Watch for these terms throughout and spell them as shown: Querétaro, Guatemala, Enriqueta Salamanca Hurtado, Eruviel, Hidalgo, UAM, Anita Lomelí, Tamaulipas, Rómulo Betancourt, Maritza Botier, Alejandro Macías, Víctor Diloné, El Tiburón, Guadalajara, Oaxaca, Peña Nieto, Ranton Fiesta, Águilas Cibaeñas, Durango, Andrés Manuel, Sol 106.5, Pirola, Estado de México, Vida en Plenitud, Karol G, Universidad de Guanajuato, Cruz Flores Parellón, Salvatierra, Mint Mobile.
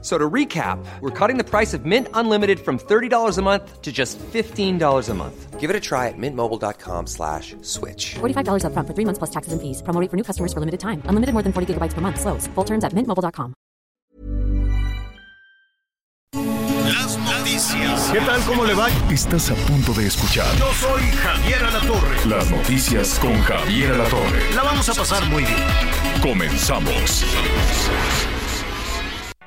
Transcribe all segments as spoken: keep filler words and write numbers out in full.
So to recap, we're cutting the price of Mint Unlimited from thirty dollars a month to just fifteen dollars a month. Give it a try at mintmobile.com slash switch. forty-five dollars up front for three months plus taxes and fees. Promo rate for new customers for limited time. Unlimited more than forty gigabytes per month. Slows full terms at mint mobile punto com. Las noticias. ¿Qué tal? ¿Cómo le va? Estás a punto de escuchar. Yo soy Javier Alatorre. Las noticias con Javier Alatorre. La vamos a pasar muy bien. Comenzamos.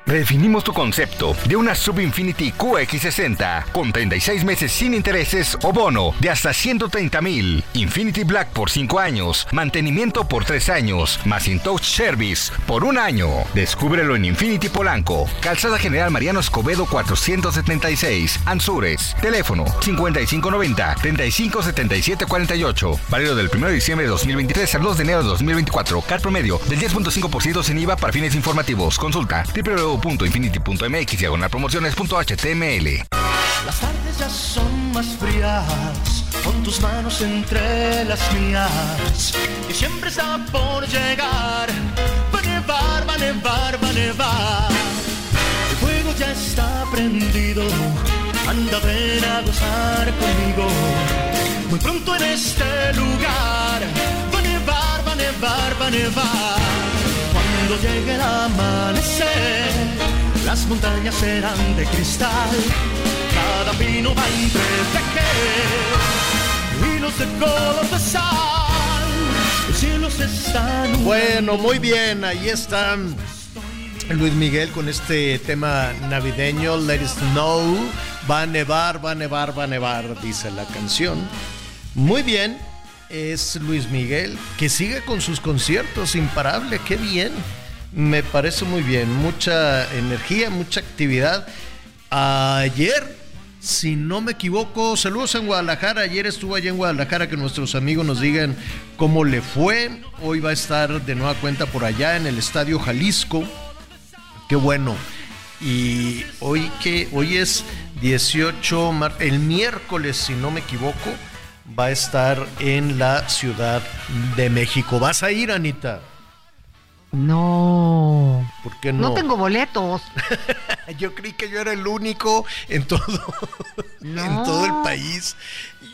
Redefinimos tu concepto de una Sub-Infinity Q X sesenta con treinta y seis meses sin intereses o bono de hasta ciento treinta mil. Infinity Black por cinco años, mantenimiento por tres años, más in-touch service por un año. Descúbrelo en Infinity Polanco, Calzada General Mariano Escobedo cuatrocientos setenta y seis, Anzures. Teléfono cincuenta y cinco noventa, treinta y cinco setenta y siete cuarenta y ocho. Válido del primero de diciembre de dos mil veintitrés al dos de enero de dos mil veinticuatro. C A T promedio del diez punto cinco por ciento sin I V A para fines informativos. Consulta doble u doble u doble u punto infinity punto m x diagonal promociones punto h t m l. Las tardes ya son más frías, con tus manos entre las mías, y siempre está por llegar. Va a nevar, va a nevar, va a nevar. El fuego ya está prendido. Anda, ven a gozar conmigo. Muy pronto en este lugar. Va a nevar, va a nevar, va a nevar. Cuando llegue el amanecer, las montañas serán de cristal, cada pino va a entretejer hilos de color de sal, los cielos están... Bueno, muy bien, ahí está Luis Miguel con este tema navideño, Let It Snow. Va a nevar, va a nevar, va a nevar, dice la canción. Muy bien, es Luis Miguel, que sigue con sus conciertos, imparable, qué bien. Me parece muy bien, mucha energía, mucha actividad. Ayer, si no me equivoco, saludos en Guadalajara. Ayer estuvo allá en Guadalajara, que nuestros amigos nos digan cómo le fue. Hoy va a estar de nueva cuenta por allá en el Estadio Jalisco. Qué bueno. Y hoy que hoy es dieciocho de marzo, el miércoles, si no me equivoco, va a estar en la Ciudad de México. ¿Vas a ir, Anita? No. ¿Por qué no? No tengo boletos. Yo creí que yo era el único en todo, no. en todo el país.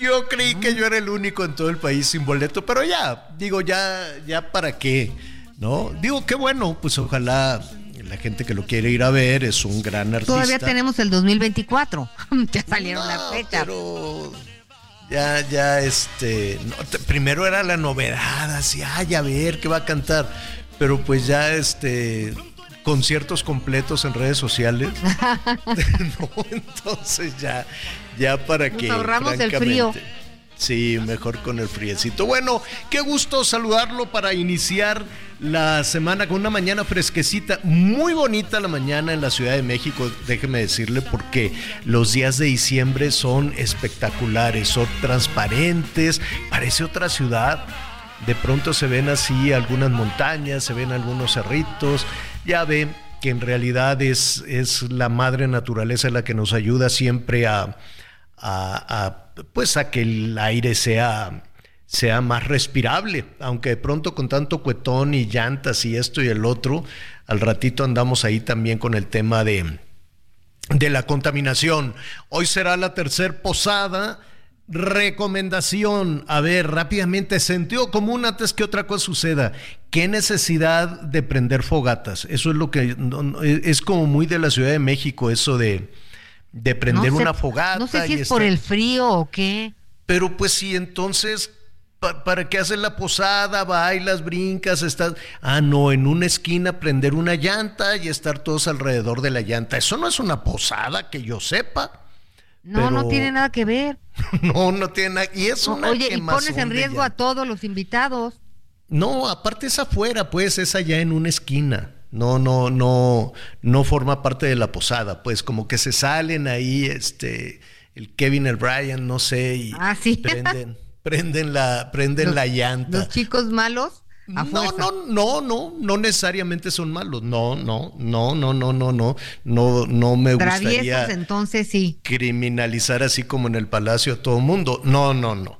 Yo creí no. que yo era el único en todo el país sin boleto, pero ya, digo, ya, ya para qué, ¿no? Digo, qué bueno, pues ojalá la gente que lo quiere ir a ver, es un gran artista. Todavía tenemos el dos mil veinticuatro, ya salieron no, las fechas. Pero... Ya, ya, este, no, te, primero era la novedad, así, ay, a ver, ¿qué va a cantar? Pero pues ya, este, conciertos completos en redes sociales. No, entonces ya, ya para que, ahorramos el frío. Sí, mejor con el friecito. Bueno, qué gusto saludarlo para iniciar la semana con una mañana fresquecita. Muy bonita la mañana en la Ciudad de México, déjeme decirle, porque los días de diciembre son espectaculares, son transparentes, parece otra ciudad. De pronto se ven así algunas montañas, se ven algunos cerritos, ya ve que en realidad es, es la madre naturaleza la que nos ayuda siempre a... A, a, pues a que el aire sea, sea más respirable, aunque de pronto con tanto cuetón y llantas y esto y el otro, al ratito andamos ahí también con el tema de, de la contaminación. Hoy será la tercer posada. Recomendación, a ver, rápidamente, sentido común antes que otra cosa suceda. ¿Qué necesidad de prender fogatas? Eso es lo que no, es como muy de la Ciudad de México, eso de de prender no sé, una fogata. No sé si es estar... por el frío o qué. Pero pues sí, entonces, pa- ¿para qué haces la posada? Bailas, brincas, estás... Ah, no, en una esquina prender una llanta y estar todos alrededor de la llanta. Eso no es una posada, que yo sepa. No, pero... no tiene nada que ver. no, no tiene nada... Y es una Oye, y pones en riesgo a todos los invitados. No, aparte es afuera, pues, es allá en una esquina. No, no, no, no forma parte de la posada, pues como que se salen ahí, este, el Kevin, el Brian, no sé, y ah, ¿sí? prenden, prenden la, prenden los, la llanta. Los chicos malos. A no, no, no, no, no necesariamente son malos. No, no, no, no, no, no, no, no, no me Traviesos, gustaría entonces, sí. criminalizar así como en el Palacio a todo mundo. No, no, no.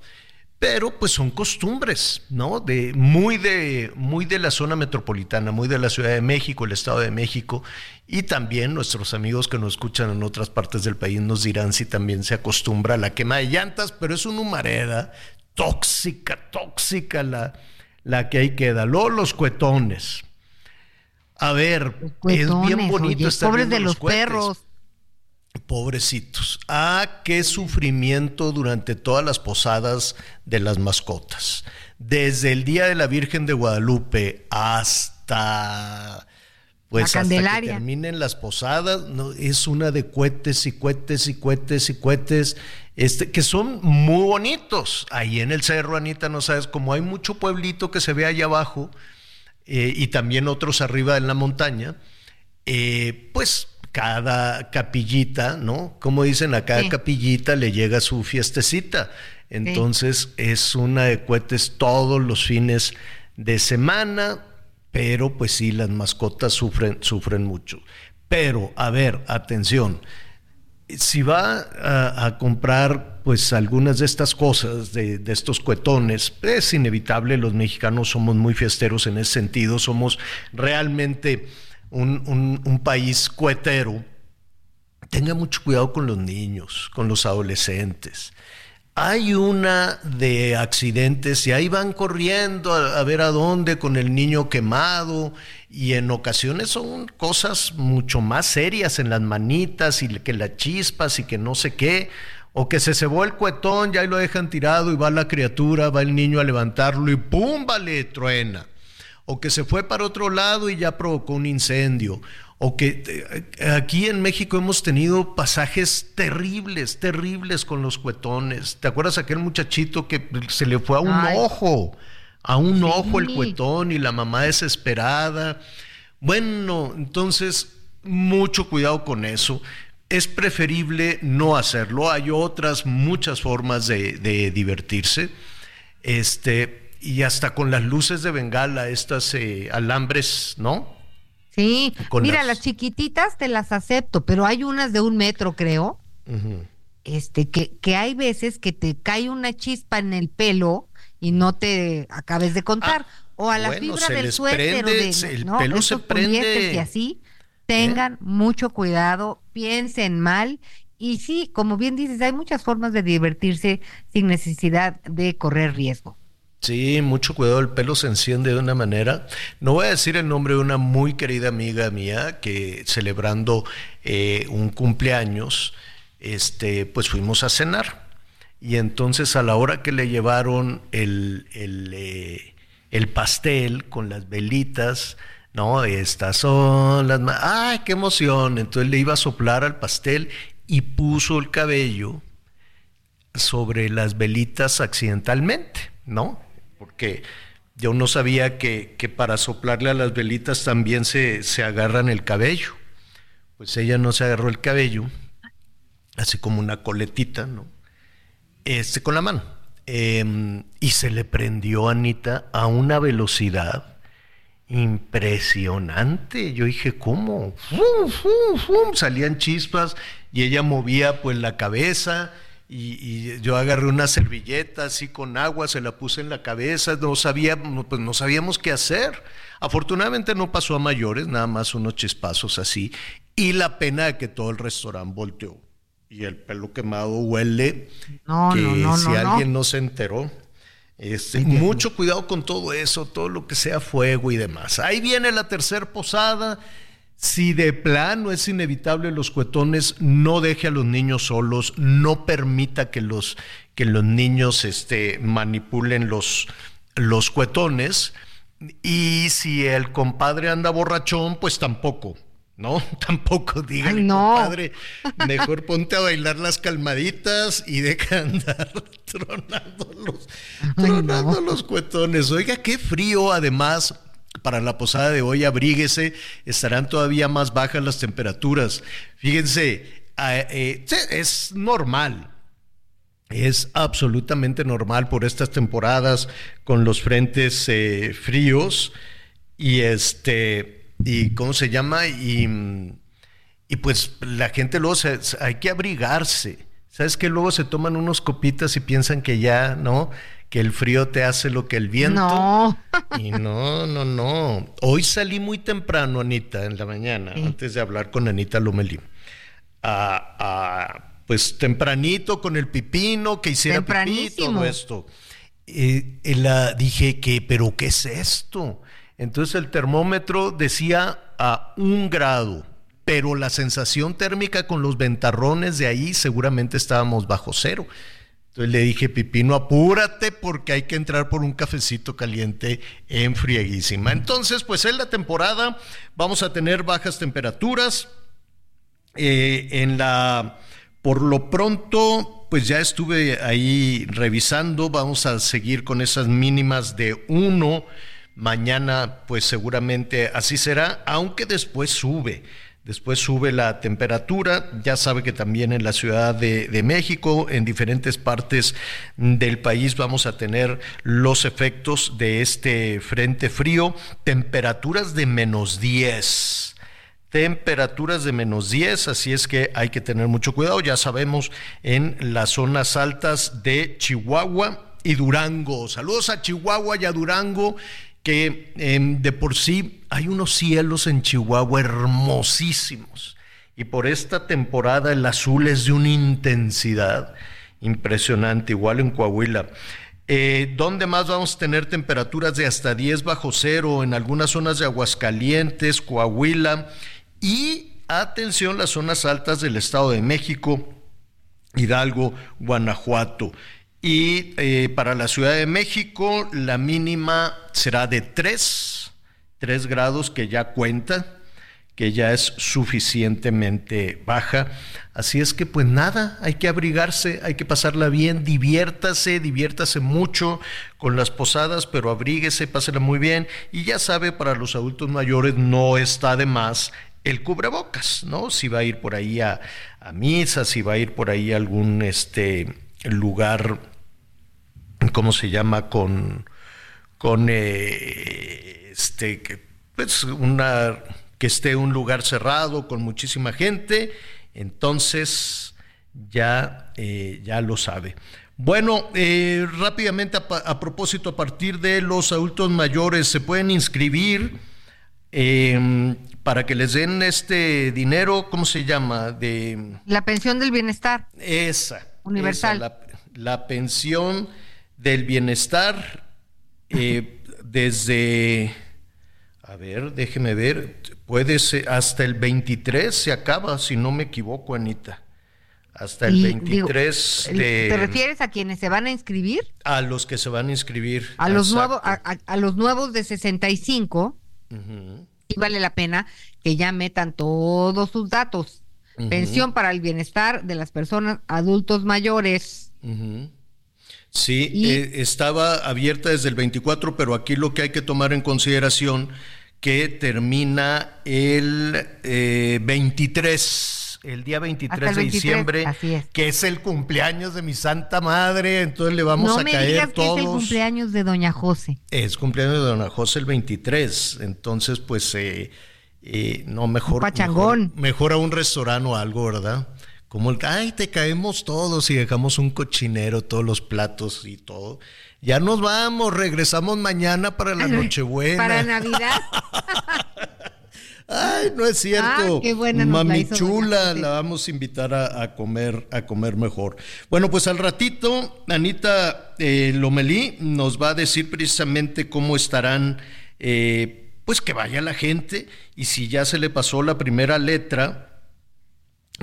Pero pues son costumbres, ¿no? De muy de muy de la zona metropolitana, muy de la Ciudad de México, el Estado de México, y también nuestros amigos que nos escuchan en otras partes del país nos dirán si también se acostumbra a la quema de llantas, pero es una humareda tóxica, tóxica la la que ahí queda. Luego los cuetones. A ver, cuetones, es bien bonito oye, estar pobres de los, los perros. Pobrecitos. Ah, qué sufrimiento durante todas las posadas de las mascotas. Desde el Día de la Virgen de Guadalupe hasta pues la hasta Candelaria. Que terminen las posadas, no, es una de cohetes y cohetes y cohetes y cohetes, este, que son muy bonitos. Ahí en el cerro, Anita, no sabes, como hay mucho pueblito que se ve allá abajo, eh, y también otros arriba en la montaña, eh, pues cada capillita, ¿no? Como dicen, a cada sí. capillita le llega su fiestecita. Entonces sí. es una de cohetes todos los fines de semana, pero pues sí, las mascotas sufren, sufren mucho. Pero, a ver, atención, si va a, a comprar pues algunas de estas cosas, de, de estos cohetones, es inevitable, los mexicanos somos muy fiesteros en ese sentido, somos realmente... Un, un, un país cohetero. Tenga mucho cuidado con los niños, con los adolescentes. Hay una de accidentes y ahí van corriendo a, a ver a dónde con el niño quemado, y en ocasiones son cosas mucho más serias en las manitas y que las chispas y que no sé qué, o que se cebó el cohetón y ahí lo dejan tirado y va la criatura, va el niño a levantarlo y ¡pum! Vale, truena. O que se fue para otro lado y ya provocó un incendio, o que eh, aquí en México hemos tenido pasajes terribles, terribles con los cuetones. ¿Te acuerdas aquel muchachito que se le fue a un Ay. ojo, a un sí. ojo el cuetón y la mamá desesperada? Bueno, entonces mucho cuidado con eso. Es preferible no hacerlo. Hay otras muchas formas de, de divertirse. Este... Y hasta con las luces de bengala, estas eh, alambres, ¿no? Sí, con mira, las... las chiquititas te las acepto, pero hay unas de un metro, creo, uh-huh. este que, que hay veces que te cae una chispa en el pelo y no te acabes de contar. Ah, o a la bueno, fibra del suéter. De, el ¿no? pelo estos se prende. Y así, tengan ¿Eh? mucho cuidado, piensen mal. Y sí, como bien dices, hay muchas formas de divertirse sin necesidad de correr riesgo. Sí, mucho cuidado, el pelo se enciende de una manera. No voy a decir el nombre de una muy querida amiga mía que celebrando eh, un cumpleaños, este, pues fuimos a cenar. Y entonces a la hora que le llevaron el, el, eh, el pastel con las velitas, no, estas son las más... ¡Ay, qué emoción! Entonces le iba a soplar al pastel y puso el cabello sobre las velitas accidentalmente, ¿no? Porque yo no sabía que, que para soplarle a las velitas también se, se agarran el cabello. Pues ella no se agarró el cabello, así como una coletita, ¿no? Este, con la mano. Eh, y se le prendió, Anita, a una velocidad impresionante. Yo dije, ¿cómo? ¡Fum, fum, fum! Salían chispas y ella movía pues la cabeza. Y, y yo agarré una servilleta así con agua, se la puse en la cabeza, no sabíamos, pues no sabíamos qué hacer. Afortunadamente no pasó a mayores, nada más unos chispazos así, y la pena de que todo el restaurante volteó y el pelo quemado huele no, que no, no, si no, alguien no. no se enteró. Este, mucho cuidado con todo eso, todo lo que sea fuego y demás. Ahí viene la tercer posada. Si de plano es inevitable los cuetones, no deje a los niños solos, no permita que los, que los niños este, manipulen los, los cuetones. Y si el compadre anda borrachón, pues tampoco, ¿no? Tampoco, dígale, no. compadre, mejor ponte a bailar las calmaditas y deja andar tronando los, tronando Ay, no. los cuetones. Oiga, qué frío, además... Para la posada de hoy, abríguese, estarán todavía más bajas las temperaturas. Fíjense, eh, eh, es normal Es absolutamente normal por estas temporadas con los frentes eh, fríos y este y cómo se llama y, y pues la gente luego se, hay que abrigarse. ¿Sabes qué? Luego se toman unos copitas y piensan que ya, ¿no? Que el frío te hace lo que el viento. No. Y no, no, no. Hoy salí muy temprano, Anita, en la mañana, sí. Antes de hablar con Anita Lomelí. Ah, ah, pues tempranito con el pipino, que hiciera pipí, todo esto. Eh, eh, la, dije que, ¿pero qué es esto? Entonces el termómetro decía a un grado, pero la sensación térmica con los ventarrones de ahí seguramente estábamos bajo cero. Entonces le dije, Pipino, apúrate porque hay que entrar por un cafecito caliente en frieguísima. Entonces, pues en la temporada vamos a tener bajas temperaturas. Eh, en la... Por lo pronto, pues ya estuve ahí revisando, vamos a seguir con esas mínimas de uno, mañana pues seguramente así será, aunque después sube, después sube la temperatura, ya sabe que también en la Ciudad de, de México, en diferentes partes del país vamos a tener los efectos de este frente frío, temperaturas de menos diez. Temperaturas de menos diez, así es que hay que tener mucho cuidado, ya sabemos, en las zonas altas de Chihuahua y Durango. Saludos a Chihuahua y a Durango, que eh, de por sí hay unos cielos en Chihuahua hermosísimos, y por esta temporada el azul es de una intensidad impresionante, igual en Coahuila. Eh, ¿Dónde más vamos a tener temperaturas de hasta diez bajo cero? En algunas zonas de Aguascalientes, Coahuila y, atención, las zonas altas del Estado de México, Hidalgo, Guanajuato. Y eh, para la Ciudad de México la mínima será de tres, tres grados, que ya cuenta, que ya es suficientemente baja. Así es que pues nada, hay que abrigarse, hay que pasarla bien, diviértase, diviértase mucho con las posadas, pero abríguese, pásela muy bien. Y ya sabe, para los adultos mayores no está de más el cubrebocas, ¿no? Si va a ir por ahí a, a misa, si va a ir por ahí a algún este, lugar, ¿cómo se llama? Con, con eh, este, pues una... que esté un lugar cerrado con muchísima gente, entonces ya, eh, ya lo sabe. Bueno, eh, rápidamente a, a propósito, a partir de los adultos mayores se pueden inscribir eh, para que les den este dinero, ¿cómo se llama? De la pensión del bienestar. Esa. Universal. Esa, la, la pensión del bienestar eh, desde... A ver, déjeme ver, puede ser hasta el veintitrés se acaba, si no me equivoco, Anita. Hasta el veintitrés digo, de... ¿Te refieres a quienes se van a inscribir? A los que se van a inscribir. A, los, nuevo, a, a, a los nuevos de sesenta y cinco, uh-huh. Y vale la pena que ya metan todos sus datos. Uh-huh. Pensión para el bienestar de las personas adultos mayores. Uh-huh. Sí, y... eh, estaba abierta desde el veinticuatro, pero aquí lo que hay que tomar en consideración que termina el eh, veintitrés, el día veintitrés de diciembre, es. que es el cumpleaños de mi santa madre, entonces le vamos no a caer todos. No me digas que es el cumpleaños de doña José. Es cumpleaños de doña José el veintitrés, entonces pues eh, eh, no, mejor, mejor, mejor a un restaurante o algo, ¿verdad? Como el, ay, te caemos todos y dejamos un cochinero, todos los platos y todo. Ya nos vamos, regresamos mañana para la Nochebuena. Para Navidad. Ay, no es cierto. Ah, qué buena Mami la Chula, la vamos a invitar a, a comer, a comer mejor. Bueno, pues al ratito, Anita eh, Lomelí nos va a decir precisamente cómo estarán, eh, pues que vaya la gente, y si ya se le pasó la primera letra,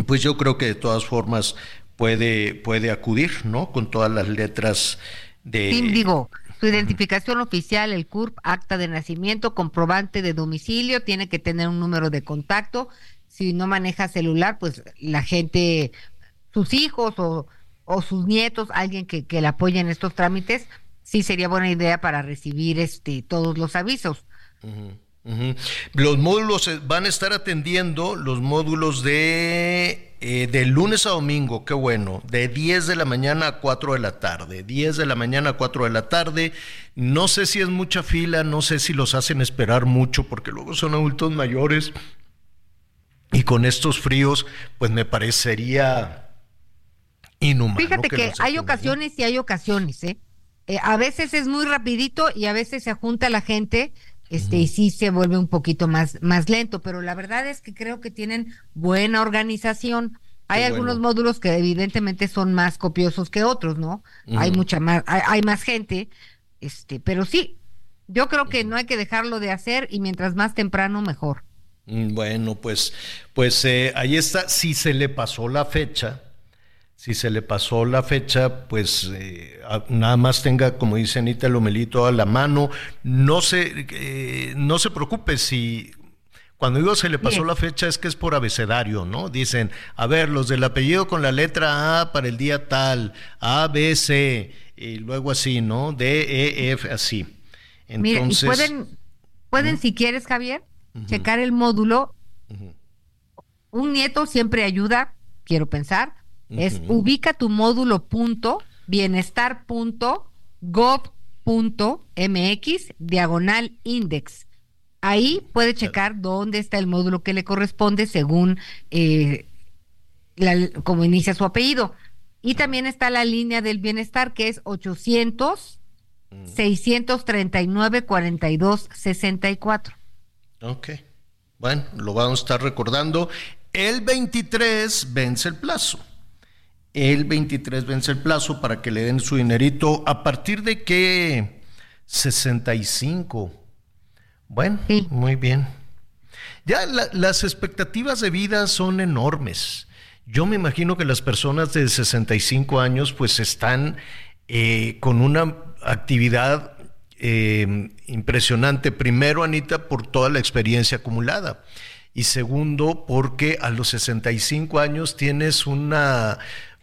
pues yo creo que de todas formas puede, puede acudir, ¿no? Con todas las letras de... Sí, digo, su identificación oficial, el C U R P, acta de nacimiento, comprobante de domicilio, tiene que tener un número de contacto. Si no maneja celular, pues la gente, sus hijos o, o sus nietos, alguien que, que le apoye en estos trámites, sí sería buena idea para recibir este todos los avisos. Uh-huh. Uh-huh. Los módulos van a estar atendiendo los módulos de, eh, de lunes a domingo, qué bueno, de diez de la mañana a cuatro de la tarde, diez de la mañana a cuatro de la tarde. No sé si es mucha fila, no sé si los hacen esperar mucho, porque luego son adultos mayores y con estos fríos, pues me parecería inhumano. Fíjate que, que hay ocasiones y hay ocasiones, ¿eh? Eh, a veces es muy rapidito y a veces se junta la gente. Este, y sí se vuelve un poquito más, más lento, pero la verdad es que creo que tienen buena organización. Hay bueno. algunos módulos que evidentemente son más copiosos que otros, ¿no? Uh-huh. Hay mucha más, hay, hay más gente, este, pero sí, yo creo que no hay que dejarlo de hacer y mientras más temprano mejor. Bueno, pues, pues eh, ahí está. Si se le pasó la fecha, si se le pasó la fecha, pues eh, nada más tenga, como dice Anita Lomelí, toda la mano. No se, eh, no se preocupe si, cuando digo se le pasó Bien. la fecha, es que es por abecedario, ¿no? Dicen, a ver, los del apellido con la letra A para el día tal, A, B, C, y luego así, ¿no? D, E, F, así. Entonces, mira, y pueden, pueden uh-huh. si quieres, Javier, uh-huh. checar el módulo. Uh-huh. Un nieto siempre ayuda, quiero pensar. Es uh-huh. ubica tu módulo punto bienestar punto gov punto mx diagonal index. Ahí puede checar dónde está el módulo que le corresponde según eh, la, como inicia su apellido. Y también está la línea del bienestar, que es ochocientos, seiscientos treinta y nueve, cuarenta y dos, sesenta y cuatro. Ok, bueno, lo vamos a estar recordando. El veintitrés vence el plazo. El veintitrés vence el plazo para que le den su dinerito. ¿A partir de qué? sesenta y cinco. Bueno, sí. Muy bien. Ya la, las expectativas de vida son enormes. Yo me imagino que las personas de sesenta y cinco años pues están eh, con una actividad eh, impresionante. Primero, Anita, por toda la experiencia acumulada. Y segundo, porque a los sesenta y cinco años tienes una...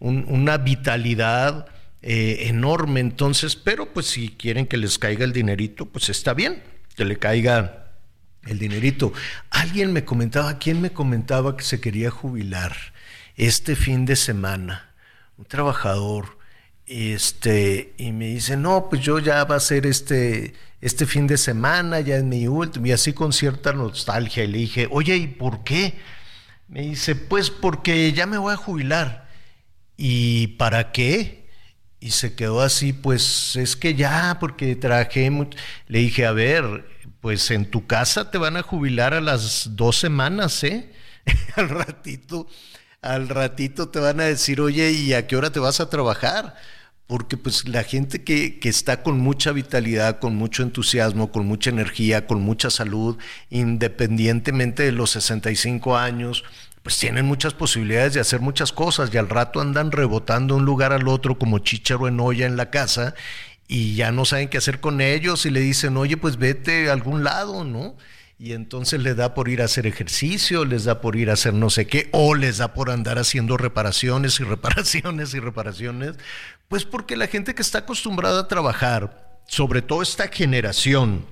una vitalidad eh, enorme, entonces, pero pues si quieren que les caiga el dinerito, pues está bien, que le caiga el dinerito. Alguien me comentaba, ¿quién me comentaba que se quería jubilar este fin de semana? Un trabajador, este, y me dice, no, pues yo ya va a ser este, este fin de semana, ya es mi último, y así con cierta nostalgia, y le dije, oye, ¿y por qué? Me dice, pues porque ya me voy a jubilar. ¿Y para qué? Y se quedó así, pues es que ya, porque trabajé mucho. Le dije, a ver, pues en tu casa te van a jubilar a las dos semanas, ¿eh? al ratito, al ratito te van a decir, oye, ¿y a qué hora te vas a trabajar? Porque pues la gente que, que está con mucha vitalidad, con mucho entusiasmo, con mucha energía, con mucha salud, independientemente de los sesenta y cinco años... pues tienen muchas posibilidades de hacer muchas cosas y al rato andan rebotando de un lugar al otro como chícharo en olla en la casa y ya no saben qué hacer con ellos y le dicen, oye, pues vete a algún lado, ¿no? Y entonces les da por ir a hacer ejercicio, les da por ir a hacer no sé qué, o les da por andar haciendo reparaciones y reparaciones y reparaciones, pues porque la gente que está acostumbrada a trabajar, sobre todo esta generación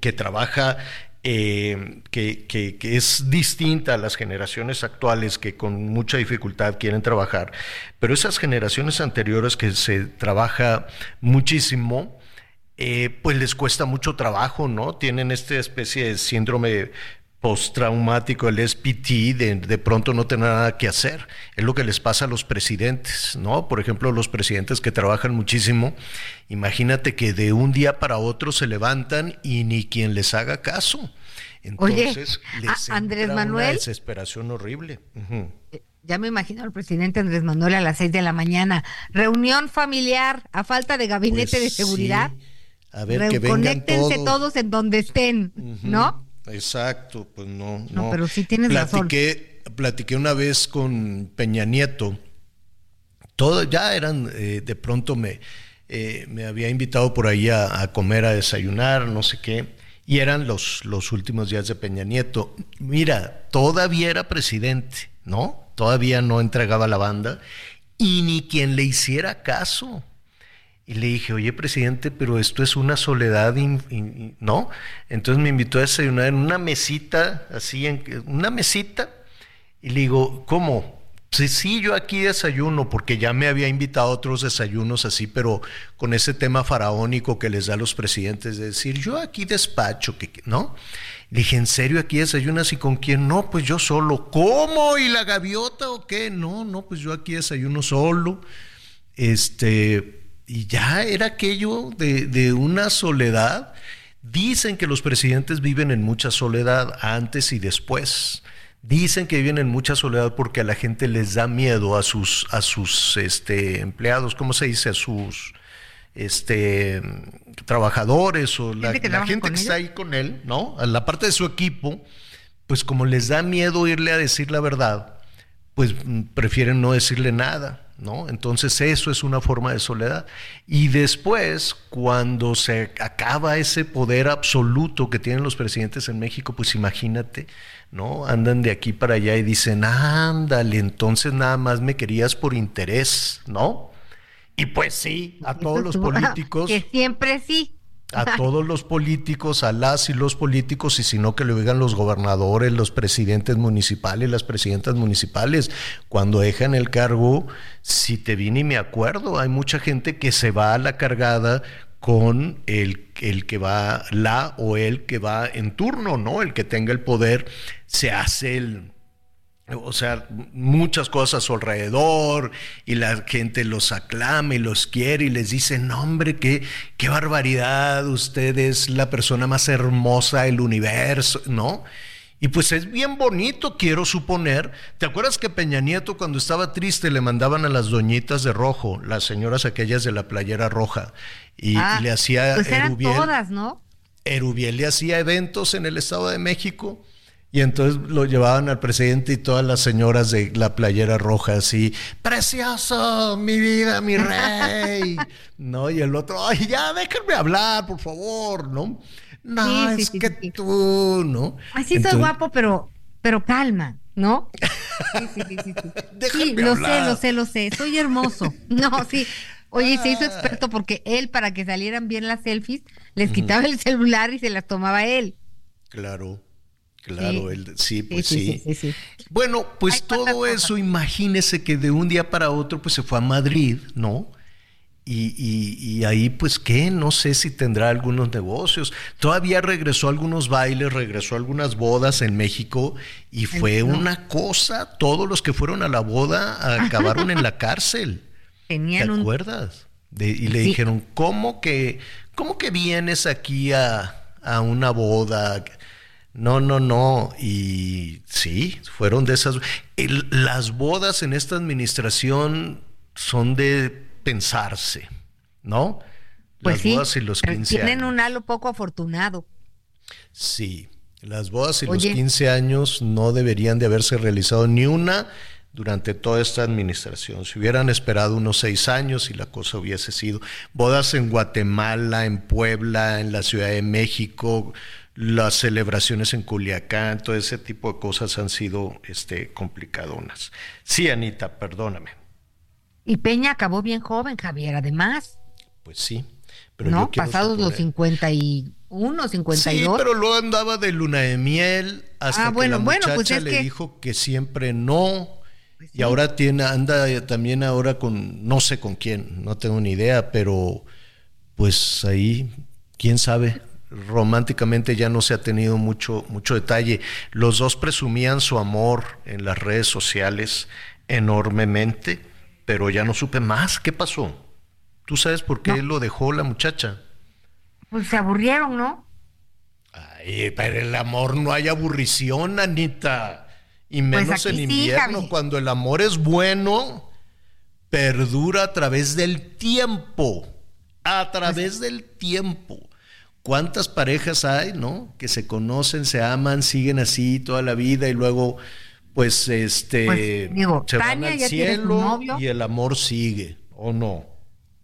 que trabaja, Eh, que, que, que es distinta a las generaciones actuales que con mucha dificultad quieren trabajar, pero esas generaciones anteriores que se trabaja muchísimo, eh, pues les cuesta mucho trabajo, ¿no? Tienen esta especie de síndrome postraumático, el S P T, de, de pronto no tener nada que hacer. Es lo que les pasa a los presidentes, ¿no? Por ejemplo, los presidentes que trabajan muchísimo, imagínate que de un día para otro se levantan y ni quien les haga caso. Entonces, Oye, les a, Andrés entra Manuel, una desesperación horrible. Uh-huh. Ya me imagino al presidente Andrés Manuel a las seis de la mañana. Reunión familiar, a falta de gabinete pues de seguridad. Sí. A ver, Re- que vengan conéctense todos. todos en donde estén, uh-huh. ¿no? Exacto, pues no, no. No, pero sí tienes platiqué, razón. Platiqué una vez con Peña Nieto. Todo, ya eran, eh, de pronto me, eh, me había invitado por ahí a, a comer, a desayunar, no sé qué. Y eran los, los últimos días de Peña Nieto. Mira, todavía era presidente, ¿no? Todavía no entregaba la banda. Y ni quien le hiciera caso. Y le dije, oye, presidente, pero esto es una soledad, in, in, ¿no? Entonces me invitó a desayunar en una mesita, así, en una mesita, y le digo, ¿cómo? Sí, sí, yo aquí desayuno, porque ya me había invitado a otros desayunos así, pero con ese tema faraónico que les da a los presidentes, de decir, yo aquí despacho, que, ¿no? Le dije, ¿en serio aquí desayunas y con quién? No, pues yo solo. ¿Cómo? ¿Y la gaviota o qué? No, no, pues yo aquí desayuno solo. Este, y ya era aquello de, de una soledad. Dicen que los presidentes viven en mucha soledad antes y después. Dicen que viven en mucha soledad porque a la gente les da miedo a sus, a sus este, empleados, ¿cómo se dice? A sus este, trabajadores o la, que la gente que está ahí con él, ¿no? A la parte de su equipo, pues como les da miedo irle a decir la verdad, pues prefieren no decirle nada, ¿no? Entonces eso es una forma de soledad. Y después, cuando se acaba ese poder absoluto que tienen los presidentes en México, pues imagínate, ¿no? Andan de aquí para allá y dicen, ándale, entonces nada más me querías por interés, ¿no? Y pues sí, a todos los políticos... Que siempre sí. A todos los políticos, a las y los políticos, y si no que lo digan los gobernadores, los presidentes municipales, las presidentas municipales, cuando dejan el cargo, si te vine y me acuerdo, hay mucha gente que se va a la cargada con el, el que va, la o el que va en turno, ¿no? El que tenga el poder, se hace el... O sea, muchas cosas a su alrededor y la gente los aclama y los quiere y les dice, no hombre, qué, qué barbaridad, usted es la persona más hermosa del universo, ¿no? Y pues es bien bonito, quiero suponer. ¿Te acuerdas que Peña Nieto cuando estaba triste le mandaban a las doñitas de rojo, las señoras aquellas de la playera roja? Y, ah, y le hacía pues eran Eruviel, todas, ¿no? Eruviel le hacía eventos en el Estado de México. Y entonces lo llevaban al presidente y todas las señoras de la playera roja así, precioso, mi vida, mi rey, ¿no? Y el otro, ay, ya déjenme hablar, por favor, ¿no? No, sí, sí, es sí, que sí. Tú, ¿no? Así entonces, soy guapo, pero, pero calma, ¿no? Sí, sí, sí, sí. Sí. Déjame sí, lo hablar. sé, lo sé, lo sé, soy hermoso. No, sí. Oye, ah. se hizo experto porque él, para que salieran bien las selfies, les quitaba el celular y se las tomaba él. Claro. Claro, sí. Él, sí, pues sí. sí. sí, sí, sí. Bueno, pues Hay todo eso, imagínese que de un día para otro pues se fue a Madrid, ¿no? Y, y, y ahí pues qué, no sé si tendrá algunos negocios. Todavía regresó a algunos bailes, regresó a algunas bodas en México y fue Entiendo. una cosa, todos los que fueron a la boda acabaron en la cárcel. Tenían ¿Te un... acuerdas? De, y le sí. dijeron, ¿cómo que, cómo que vienes aquí a, a una boda? No, no, no, y sí, fueron de esas... El, las bodas en esta administración son de pensarse, ¿no? Pues las sí, bodas y los quince tienen años. Tienen un halo poco afortunado. Sí, las bodas y Oye. los quince años no deberían de haberse realizado ni una durante toda esta administración. Si hubieran esperado unos seis años y la cosa hubiese sido... Bodas en Guatemala, en Puebla, en la Ciudad de México... Las celebraciones en Culiacán, todo ese tipo de cosas han sido este, complicadonas. Sí, Anita, perdóname. Y Peña acabó bien joven, Javier, además. Pues sí. Pero no, yo pasados suponer... los cincuenta y uno, cincuenta y dos. Sí, pero luego andaba de luna de miel hasta ah, que bueno, la muchacha bueno, pues le que... dijo que siempre no. Pues y sí. ahora tiene anda también ahora con, no sé con quién, no tengo ni idea, pero pues ahí, quién sabe. Románticamente ya no se ha tenido mucho, mucho detalle. Los dos presumían su amor en las redes sociales enormemente, pero ya no supe más. ¿Qué pasó? ¿Tú sabes por qué no. lo dejó la muchacha? Pues se aburrieron, ¿no? Ay, pero el amor no hay aburrición, Anita. Y menos pues en invierno, sí, cuando el amor es bueno, perdura a través del tiempo. A través pues... del tiempo. ¿Cuántas parejas hay, no? Que se conocen, se aman, siguen así toda la vida y luego, pues, este, pues, digo, se Tania van al cielo y el amor sigue, ¿o no?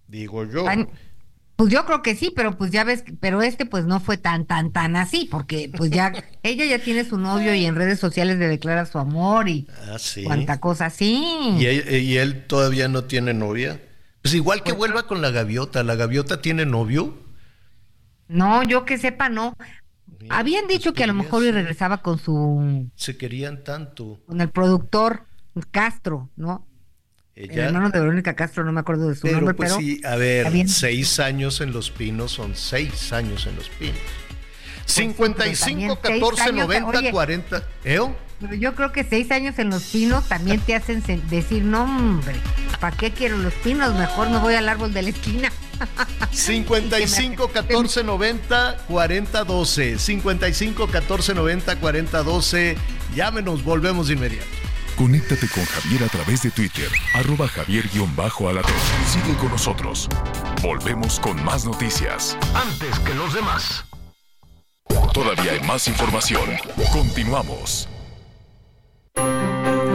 Digo yo. Tan, pues yo creo que sí, pero pues ya ves, pero este pues no fue tan, tan, tan así, porque pues ya, ella ya tiene su novio y en redes sociales le declara su amor y ah, sí. cuánta cosa así. ¿Y él, y él todavía no tiene novia? Pues igual que vuelva con la gaviota. ¿La gaviota tiene novio? No, yo que sepa, no. Mira, habían dicho que a lo mejor y regresaba con su... Se querían tanto. Con el productor Castro, ¿no? Ella, el hermano de Verónica Castro, no me acuerdo de su pero, nombre, pues, pero... sí, a ver, habían... seis años en Los Pinos son seis años en Los Pinos. Pues cincuenta y cinco, catorce, noventa, cuarenta... ¿Eo? Pero yo creo que seis años en Los Pinos también te hacen decir, no, hombre, ¿para qué quiero Los Pinos? Mejor me voy al árbol de la esquina. cincuenta y cinco, catorce, noventa, cuarenta, doce. cincuenta y cinco, catorce, noventa, cuarenta, doce. Llámenos, volvemos de inmediato. Conéctate con Javier a través de Twitter, arroba Javier-Alatorre. Sigue con nosotros. Volvemos con más noticias. Antes que los demás. Todavía hay más información. Continuamos.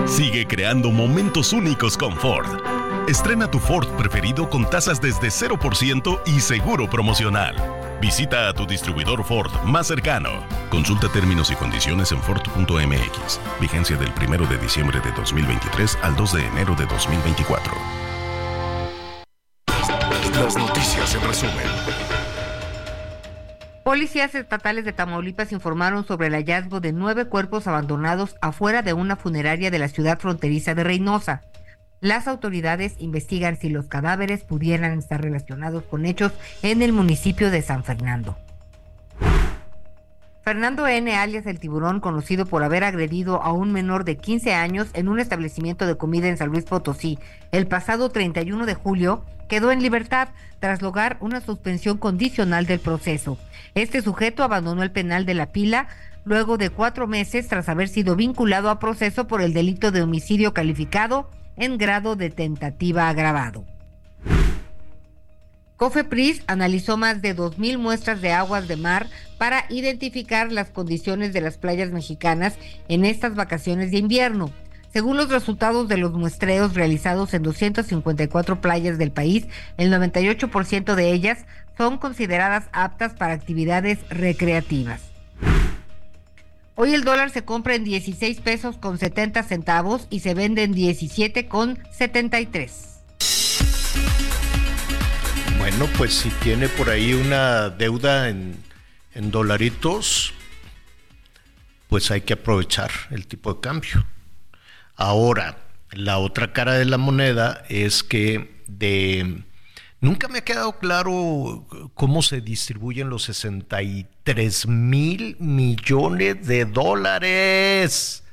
Sigue creando momentos únicos con Ford. Estrena tu Ford preferido con tasas desde cero por ciento y seguro promocional. Visita a tu distribuidor Ford más cercano. Consulta términos y condiciones en Ford punto M X. Vigencia del primero de diciembre de dos mil veintitrés al dos de enero de dos mil veinticuatro. Las noticias en resumen. Policías estatales de Tamaulipas informaron sobre el hallazgo de nueve cuerpos abandonados afuera de una funeraria de la ciudad fronteriza de Reynosa. Las autoridades investigan si los cadáveres pudieran estar relacionados con hechos en el municipio de San Fernando. Fernando N., alias El Tiburón, conocido por haber agredido a un menor de quince años en un establecimiento de comida en San Luis Potosí el pasado treinta y uno de julio, quedó en libertad tras lograr una suspensión condicional del proceso. Este sujeto abandonó el penal de La Pila luego de cuatro meses tras haber sido vinculado a proceso por el delito de homicidio calificado en grado de tentativa agravado. COFEPRIS analizó más de dos mil muestras de aguas de mar para identificar las condiciones de las playas mexicanas en estas vacaciones de invierno. Según los resultados de los muestreos realizados en doscientas cincuenta y cuatro playas del país, el noventa y ocho por ciento de ellas son consideradas aptas para actividades recreativas. Hoy el dólar se compra en dieciséis pesos con setenta centavos y se vende en diecisiete con setenta y tres. Bueno, pues si tiene por ahí una deuda en, en dolaritos, pues hay que aprovechar el tipo de cambio. Ahora, la otra cara de la moneda es que de nunca me ha quedado claro cómo se distribuyen los sesenta y tres mil millones de dólares.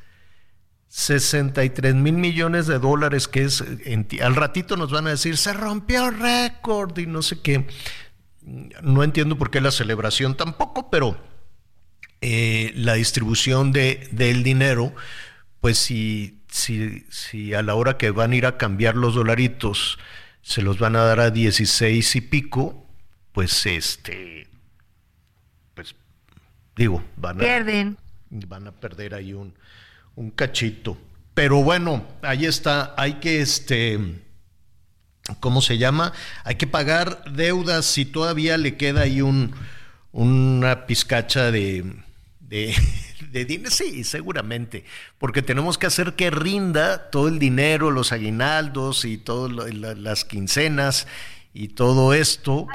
sesenta y tres mil millones de dólares, que es, en, al ratito nos van a decir, se rompió récord y no sé qué. No entiendo por qué la celebración tampoco, pero eh, la distribución de, del dinero, pues si, si, si a la hora que van a ir a cambiar los dolaritos se los van a dar a dieciséis y pico, pues este, pues digo, van a, Pierden. Van a perder ahí un... un cachito, pero bueno, ahí está, hay que este, ¿cómo se llama? Hay que pagar deudas si todavía le queda ahí un una pizcacha de de, de dinero, sí, seguramente, porque tenemos que hacer que rinda todo el dinero, los aguinaldos y todas la, las quincenas y todo esto,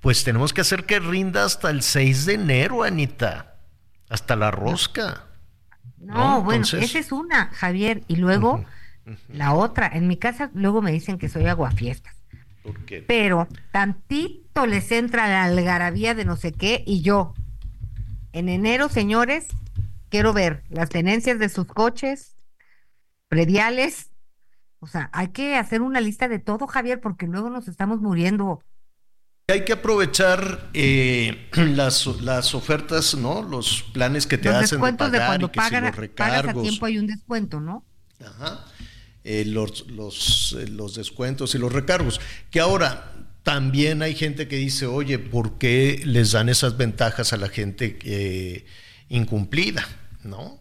pues tenemos que hacer que rinda hasta el seis de enero, Anita, hasta la rosca. No, no, bueno, entonces... esa es una, Javier, y luego uh-huh, uh-huh. La otra. En mi casa luego me dicen que soy aguafiestas. ¿Por qué? Pero tantito les entra la algarabía de no sé qué y yo, en enero, señores, quiero ver las tenencias de sus coches, prediales. O sea, hay que hacer una lista de todo, Javier, porque luego nos estamos muriendo. Hay que aprovechar eh, las, las ofertas, ¿no? Los planes que te los hacen de pagar de cuando y que pagan, si los recargos. Pagas a tiempo hay un descuento, ¿no? Ajá. Eh, los, los, eh, los descuentos y los recargos. Que ahora también hay gente que dice, oye, ¿por qué les dan esas ventajas a la gente eh, incumplida, ¿no?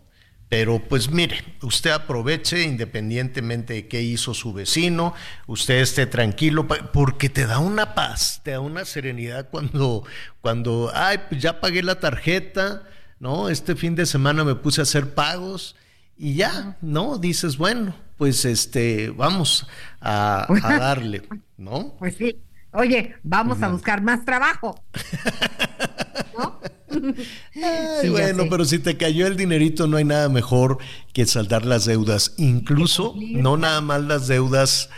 Pero pues mire, usted aproveche independientemente de qué hizo su vecino, usted esté tranquilo, porque te da una paz, te da una serenidad cuando, cuando ay, pues ya pagué la tarjeta, ¿no? Este fin de semana me puse a hacer pagos Y ya, ¿no? Dices, bueno, pues este, vamos a, a darle, ¿no? Pues sí. Oye, vamos uh-huh. a buscar más trabajo. ¿No? Eh, sí, bueno, pero si te cayó el dinerito, no hay nada mejor que saldar las deudas. Incluso, no nada más las deudas,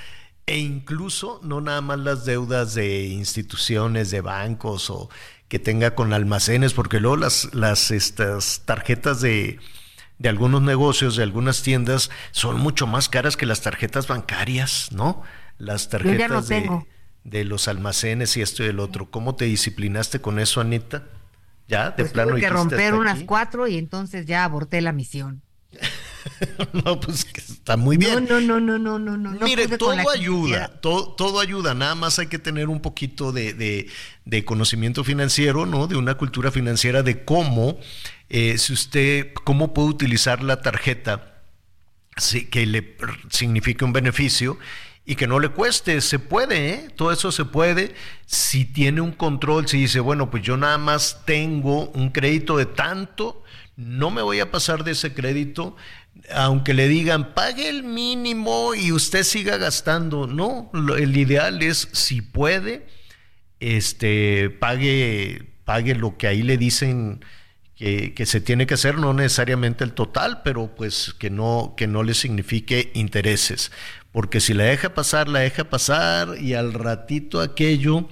e incluso no nada más las deudas de instituciones, de bancos o que tenga con almacenes, porque luego las, las estas tarjetas de... de algunos negocios, de algunas tiendas, son mucho más caras que las tarjetas bancarias, ¿no? Las tarjetas no de, de los almacenes y esto y el otro. ¿Cómo te disciplinaste con eso, Anita? Ya, de pues plano tuve que romper unas aquí? cuatro y entonces ya aborté la misión. No, pues que está muy bien. No, no, no, no, no, no. no Mire, todo ayuda, todo, todo ayuda, nada más hay que tener un poquito de, de, de conocimiento financiero, ¿no? De una cultura financiera, de cómo, eh, si usted, cómo puede utilizar la tarjeta si, que le signifique un beneficio y que no le cueste. Se puede, ¿eh? Todo eso se puede. Si tiene un control, si dice, bueno, pues yo nada más tengo un crédito de tanto, no me voy a pasar de ese crédito, aunque le digan pague el mínimo y usted siga gastando. No, lo, el ideal es, si puede, este pague pague lo que ahí le dicen que, que se tiene que hacer, no necesariamente el total, pero pues que no que no le signifique intereses, porque si la deja pasar, la deja pasar y al ratito aquello.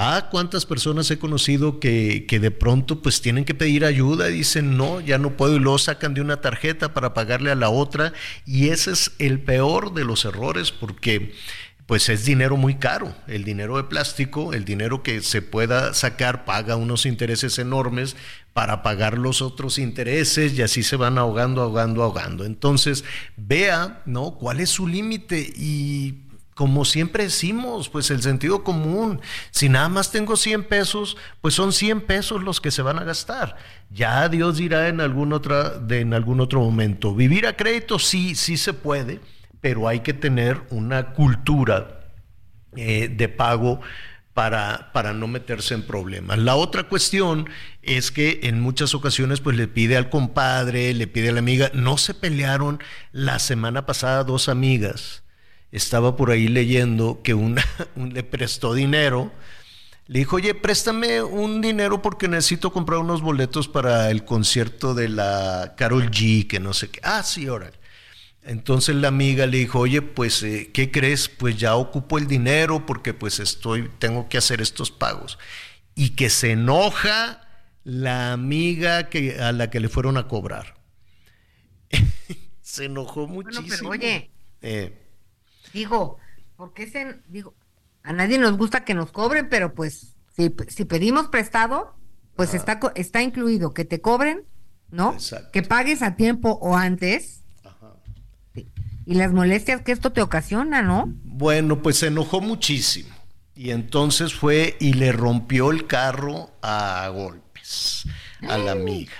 Ah, cuántas personas he conocido que, que de pronto pues tienen que pedir ayuda, dicen no, ya no puedo, y luego sacan de una tarjeta para pagarle a la otra, y ese es el peor de los errores, porque pues es dinero muy caro, el dinero de plástico, el dinero que se pueda sacar paga unos intereses enormes para pagar los otros intereses, y así se van ahogando, ahogando, ahogando. Entonces, vea, ¿no?, cuál es su límite y... Como siempre decimos, pues el sentido común, si nada más tengo cien pesos, pues son cien pesos los que se van a gastar. Ya Dios dirá en algún, otra, de, en algún otro momento. Vivir a crédito sí, sí se puede, pero hay que tener una cultura eh, de pago para, para no meterse en problemas. La otra cuestión es que en muchas ocasiones pues le pide al compadre, le pide a la amiga. No se pelearon la semana pasada dos amigas. Estaba por ahí leyendo que una un, le prestó dinero, le dijo, oye, préstame un dinero porque necesito comprar unos boletos para el concierto de la Karol G, que no sé qué. Ah, sí, órale. Entonces la amiga le dijo, oye, pues, eh, ¿qué crees? Pues ya ocupo el dinero porque pues estoy, tengo que hacer estos pagos. Y que se enoja la amiga que, a la que le fueron a cobrar. Se enojó muchísimo. Bueno, pero oye... Eh, Digo, porque ese, digo, a nadie nos gusta que nos cobren, pero pues si, si pedimos prestado, pues ah. está está incluido que te cobren, ¿no? Exacto. Que pagues a tiempo o antes. Ajá. Sí. Y las molestias que esto te ocasiona, ¿no? Bueno, pues se enojó muchísimo y entonces fue y le rompió el carro a golpes a Ay. la amiga.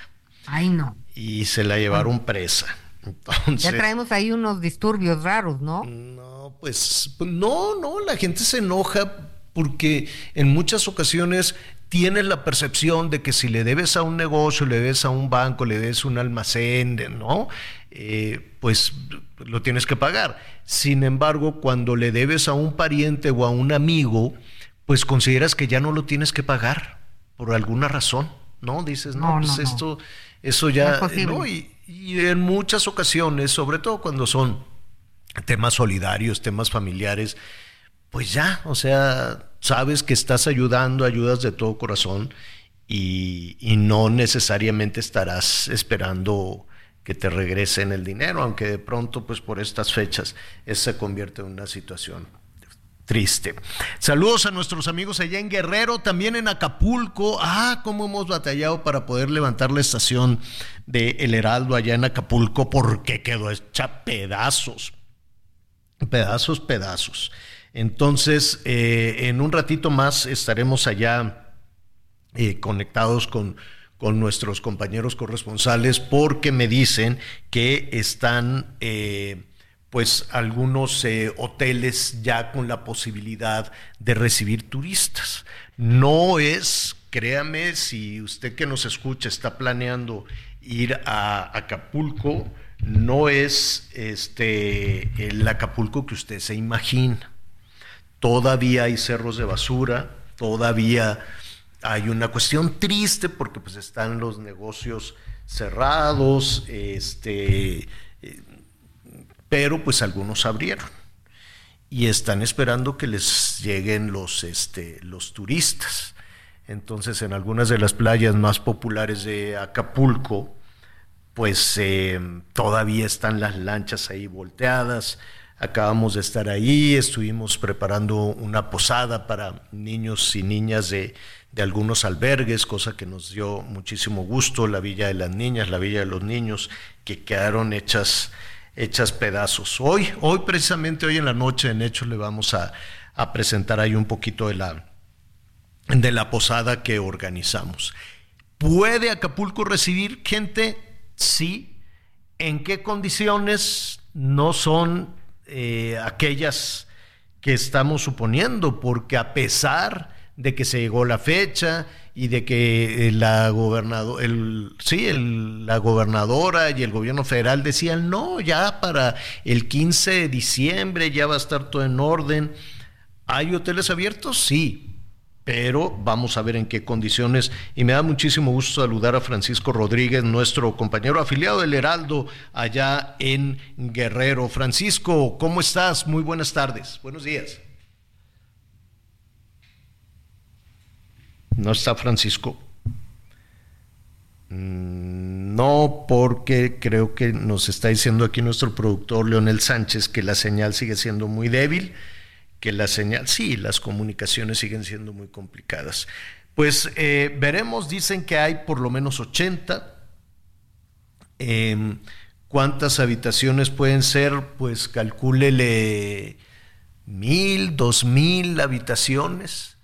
Ay, no. Y se la llevaron presa. Entonces, ya traemos ahí unos disturbios raros, ¿no? No, pues no, no, la gente se enoja porque en muchas ocasiones tienes la percepción de que si le debes a un negocio, le debes a un banco, le debes a un almacén, ¿no? Eh, pues lo tienes que pagar. Sin embargo, cuando le debes a un pariente o a un amigo, pues consideras que ya no lo tienes que pagar por alguna razón, ¿no? Dices, no, no pues no, esto, no. eso ya... No es no, y, Y en muchas ocasiones, sobre todo cuando son temas solidarios, temas familiares, pues ya, o sea, sabes que estás ayudando, ayudas de todo corazón y, y no necesariamente estarás esperando que te regresen el dinero, aunque de pronto, pues por estas fechas, eso se convierte en una situación triste. Saludos a nuestros amigos allá en Guerrero, también en Acapulco. Ah, cómo hemos batallado para poder levantar la estación de El Heraldo allá en Acapulco, porque quedó hecha pedazos, pedazos, pedazos. Entonces, eh, en un ratito más estaremos allá eh, conectados con, con nuestros compañeros corresponsales, porque me dicen que están... Eh, pues algunos eh, hoteles ya con la posibilidad de recibir turistas. No es, créame, si usted que nos escucha está planeando ir a Acapulco, no es este, el Acapulco que usted se imagina. Todavía hay cerros de basura, todavía hay una cuestión triste porque pues están los negocios cerrados, este, pero pues algunos abrieron y están esperando que les lleguen los, este, los turistas. Entonces, en algunas de las playas más populares de Acapulco, pues eh, todavía están las lanchas ahí volteadas. Acabamos de estar ahí, estuvimos preparando una posada para niños y niñas de, de algunos albergues, cosa que nos dio muchísimo gusto, la Villa de las Niñas, la Villa de los Niños, que quedaron hechas, hechas pedazos. Hoy, hoy precisamente, hoy en la noche, en hecho, le vamos a, a presentar ahí un poquito de la, de la posada que organizamos. ¿Puede Acapulco recibir gente? Sí. ¿En qué condiciones? No son... Eh, aquellas que estamos suponiendo, porque a pesar de que se llegó la fecha y de que la, gobernador, el, sí, el, la gobernadora y el gobierno federal decían no, ya para el quince de diciembre ya va a estar todo en orden. ¿Hay hoteles abiertos? Sí, pero vamos a ver en qué condiciones. Y me da muchísimo gusto saludar a Francisco Rodríguez, nuestro compañero afiliado del Heraldo allá en Guerrero. Francisco, ¿cómo estás? Muy buenas tardes. Buenos días. ¿No está Francisco? No, porque creo que nos está diciendo aquí nuestro productor Leonel Sánchez que la señal sigue siendo muy débil. Que la señal, sí, las comunicaciones siguen siendo muy complicadas. Pues eh, veremos, dicen que hay por lo menos ochenta. Eh, ¿Cuántas habitaciones pueden ser? Pues calcúlele mil, dos mil habitaciones.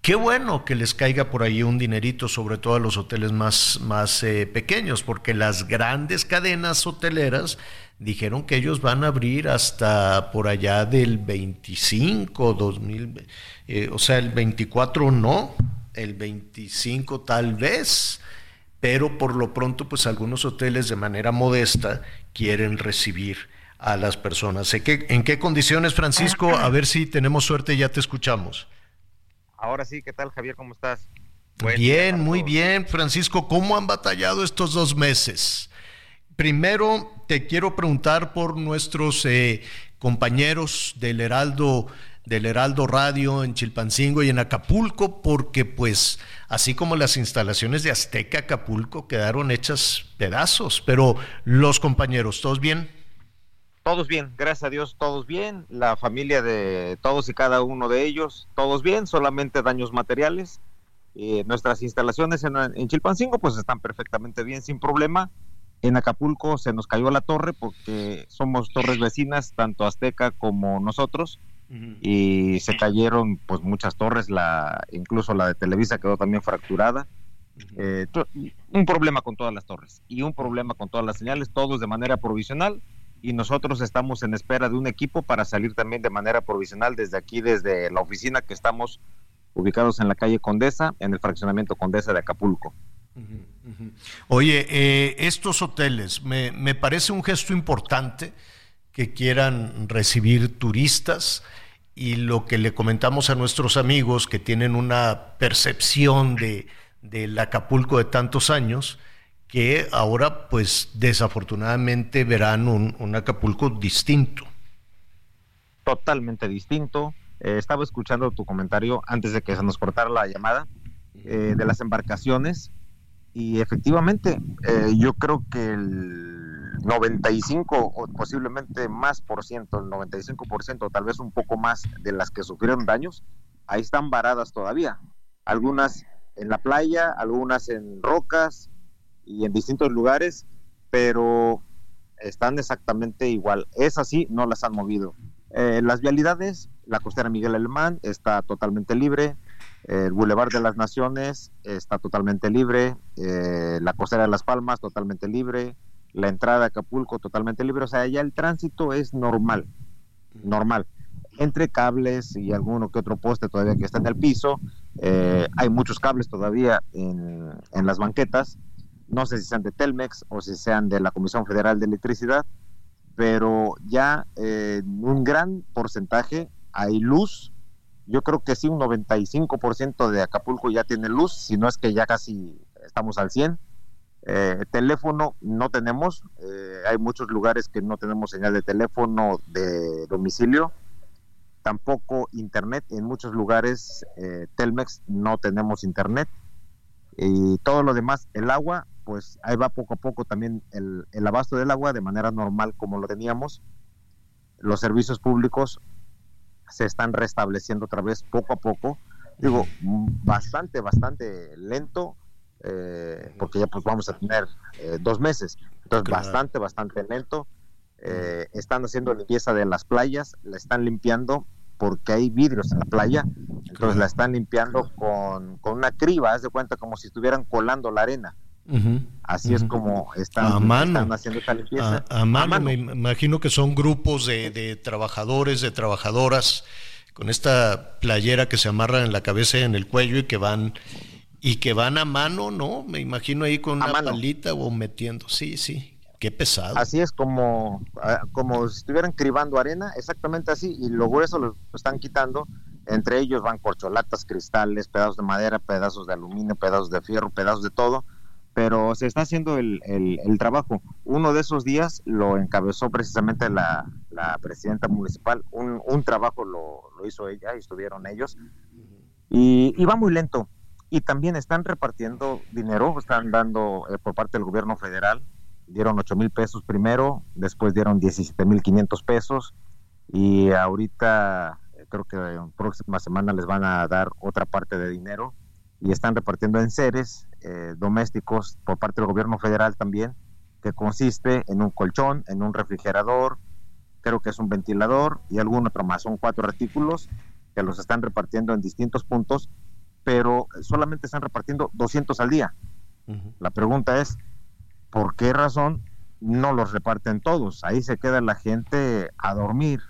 Qué bueno que les caiga por ahí un dinerito, sobre todo a los hoteles más, más eh, pequeños, porque las grandes cadenas hoteleras dijeron que ellos van a abrir hasta por allá del veinticinco, dos mil, eh, o sea, el veinticuatro no, el veinticinco tal vez, pero por lo pronto pues algunos hoteles de manera modesta quieren recibir a las personas. ¿En qué, en qué condiciones, Francisco? A ver si tenemos suerte y ya te escuchamos. Ahora sí, ¿qué tal, Javier? ¿Cómo estás? Buen bien, muy bien, Francisco. ¿Cómo han batallado estos dos meses? Primero, te quiero preguntar por nuestros eh, compañeros del Heraldo, del Heraldo Radio en Chilpancingo y en Acapulco, porque pues así como las instalaciones de Azteca Acapulco quedaron hechas pedazos, pero los compañeros, ¿todos bien? Todos bien, gracias a Dios, todos bien, la familia de todos y cada uno de ellos, todos bien, solamente daños materiales. Eh, nuestras instalaciones en, en Chilpancingo pues están perfectamente bien, sin problema. En Acapulco se nos cayó la torre porque somos torres vecinas, tanto Azteca como nosotros, uh-huh. Y se cayeron pues muchas torres, la incluso la de Televisa quedó también fracturada. Uh-huh. eh, un problema con todas las torres y un problema con todas las señales, todos de manera provisional, y nosotros estamos en espera de un equipo para salir también de manera provisional desde aquí, desde la oficina que estamos ubicados en la calle Condesa, en el fraccionamiento Condesa de Acapulco. Uh-huh. Oye, eh, estos hoteles, me, me parece un gesto importante que quieran recibir turistas, y lo que le comentamos a nuestros amigos que tienen una percepción de del Acapulco de tantos años, que ahora pues desafortunadamente verán un, un Acapulco distinto. Totalmente distinto. Eh, estaba escuchando tu comentario antes de que se nos cortara la llamada eh, de las embarcaciones. Y efectivamente, eh, yo creo que el noventa y cinco o posiblemente más por ciento, el noventa y cinco por ciento, tal vez un poco más, de las que sufrieron daños, ahí están varadas todavía. Algunas en la playa, algunas en rocas y en distintos lugares, pero están exactamente igual. Esas sí, no las han movido. Eh, las vialidades, la costera Miguel Alemán está totalmente libre. El Boulevard de las Naciones está totalmente libre, eh, la costera de Las Palmas totalmente libre, la entrada a Acapulco totalmente libre, o sea, ya el tránsito es normal, normal. Entre cables y alguno que otro poste todavía que está en el piso, eh, hay muchos cables todavía en, en las banquetas, no sé si sean de Telmex o si sean de la Comisión Federal de Electricidad, pero ya eh, un gran porcentaje hay luz. Yo creo que sí, un noventa y cinco por ciento de Acapulco ya tiene luz, si no es que ya casi estamos al cien por ciento. Eh, teléfono no tenemos, eh, hay muchos lugares que no tenemos señal de teléfono de domicilio, tampoco internet, en muchos lugares eh, Telmex no tenemos internet, y todo lo demás, el agua, pues ahí va poco a poco también el, el abasto del agua de manera normal como lo teníamos. Los servicios públicos se están restableciendo otra vez poco a poco, digo, bastante, bastante lento, Eh, porque ya pues vamos a tener eh, dos meses, entonces claro. bastante, bastante lento. eh, están haciendo limpieza de las playas, la están limpiando porque hay vidrios en la playa, entonces claro. la están limpiando con, con una criba, haz de cuenta como si estuvieran colando la arena. Uh-huh. Así es, uh-huh. como están, a mano. están haciendo esta limpieza. A, a, mano, a mano, me imagino que son grupos de, de trabajadores, de trabajadoras, con esta playera que se amarra en la cabeza y en el cuello y que van... Y que van a mano, ¿no? Me imagino ahí con a una mano. Palita o metiendo. Sí, sí. Qué pesado. Así es, como, como si estuvieran cribando arena, exactamente así. Y lo grueso lo están quitando. Entre ellos van corcholatas, cristales, pedazos de madera, pedazos de aluminio, pedazos de fierro, pedazos de todo. Pero se está haciendo el, el, el trabajo. Uno de esos días lo encabezó precisamente la, la presidenta municipal. Un, un trabajo lo, lo hizo ella y estuvieron ellos. Y, y va muy lento. Y también están repartiendo dinero, están dando eh, por parte del gobierno federal, dieron ocho mil pesos primero, después dieron diecisiete mil quinientos pesos y ahorita eh, creo que en próxima semana les van a dar otra parte de dinero y están repartiendo enseres eh, domésticos por parte del gobierno federal también, que consiste en un colchón, en un refrigerador, creo que es un ventilador y algún otro más, son cuatro artículos que los están repartiendo en distintos puntos, pero solamente están repartiendo doscientos al día. Uh-huh. La pregunta es, ¿por qué razón no los reparten todos? Ahí se queda la gente a dormir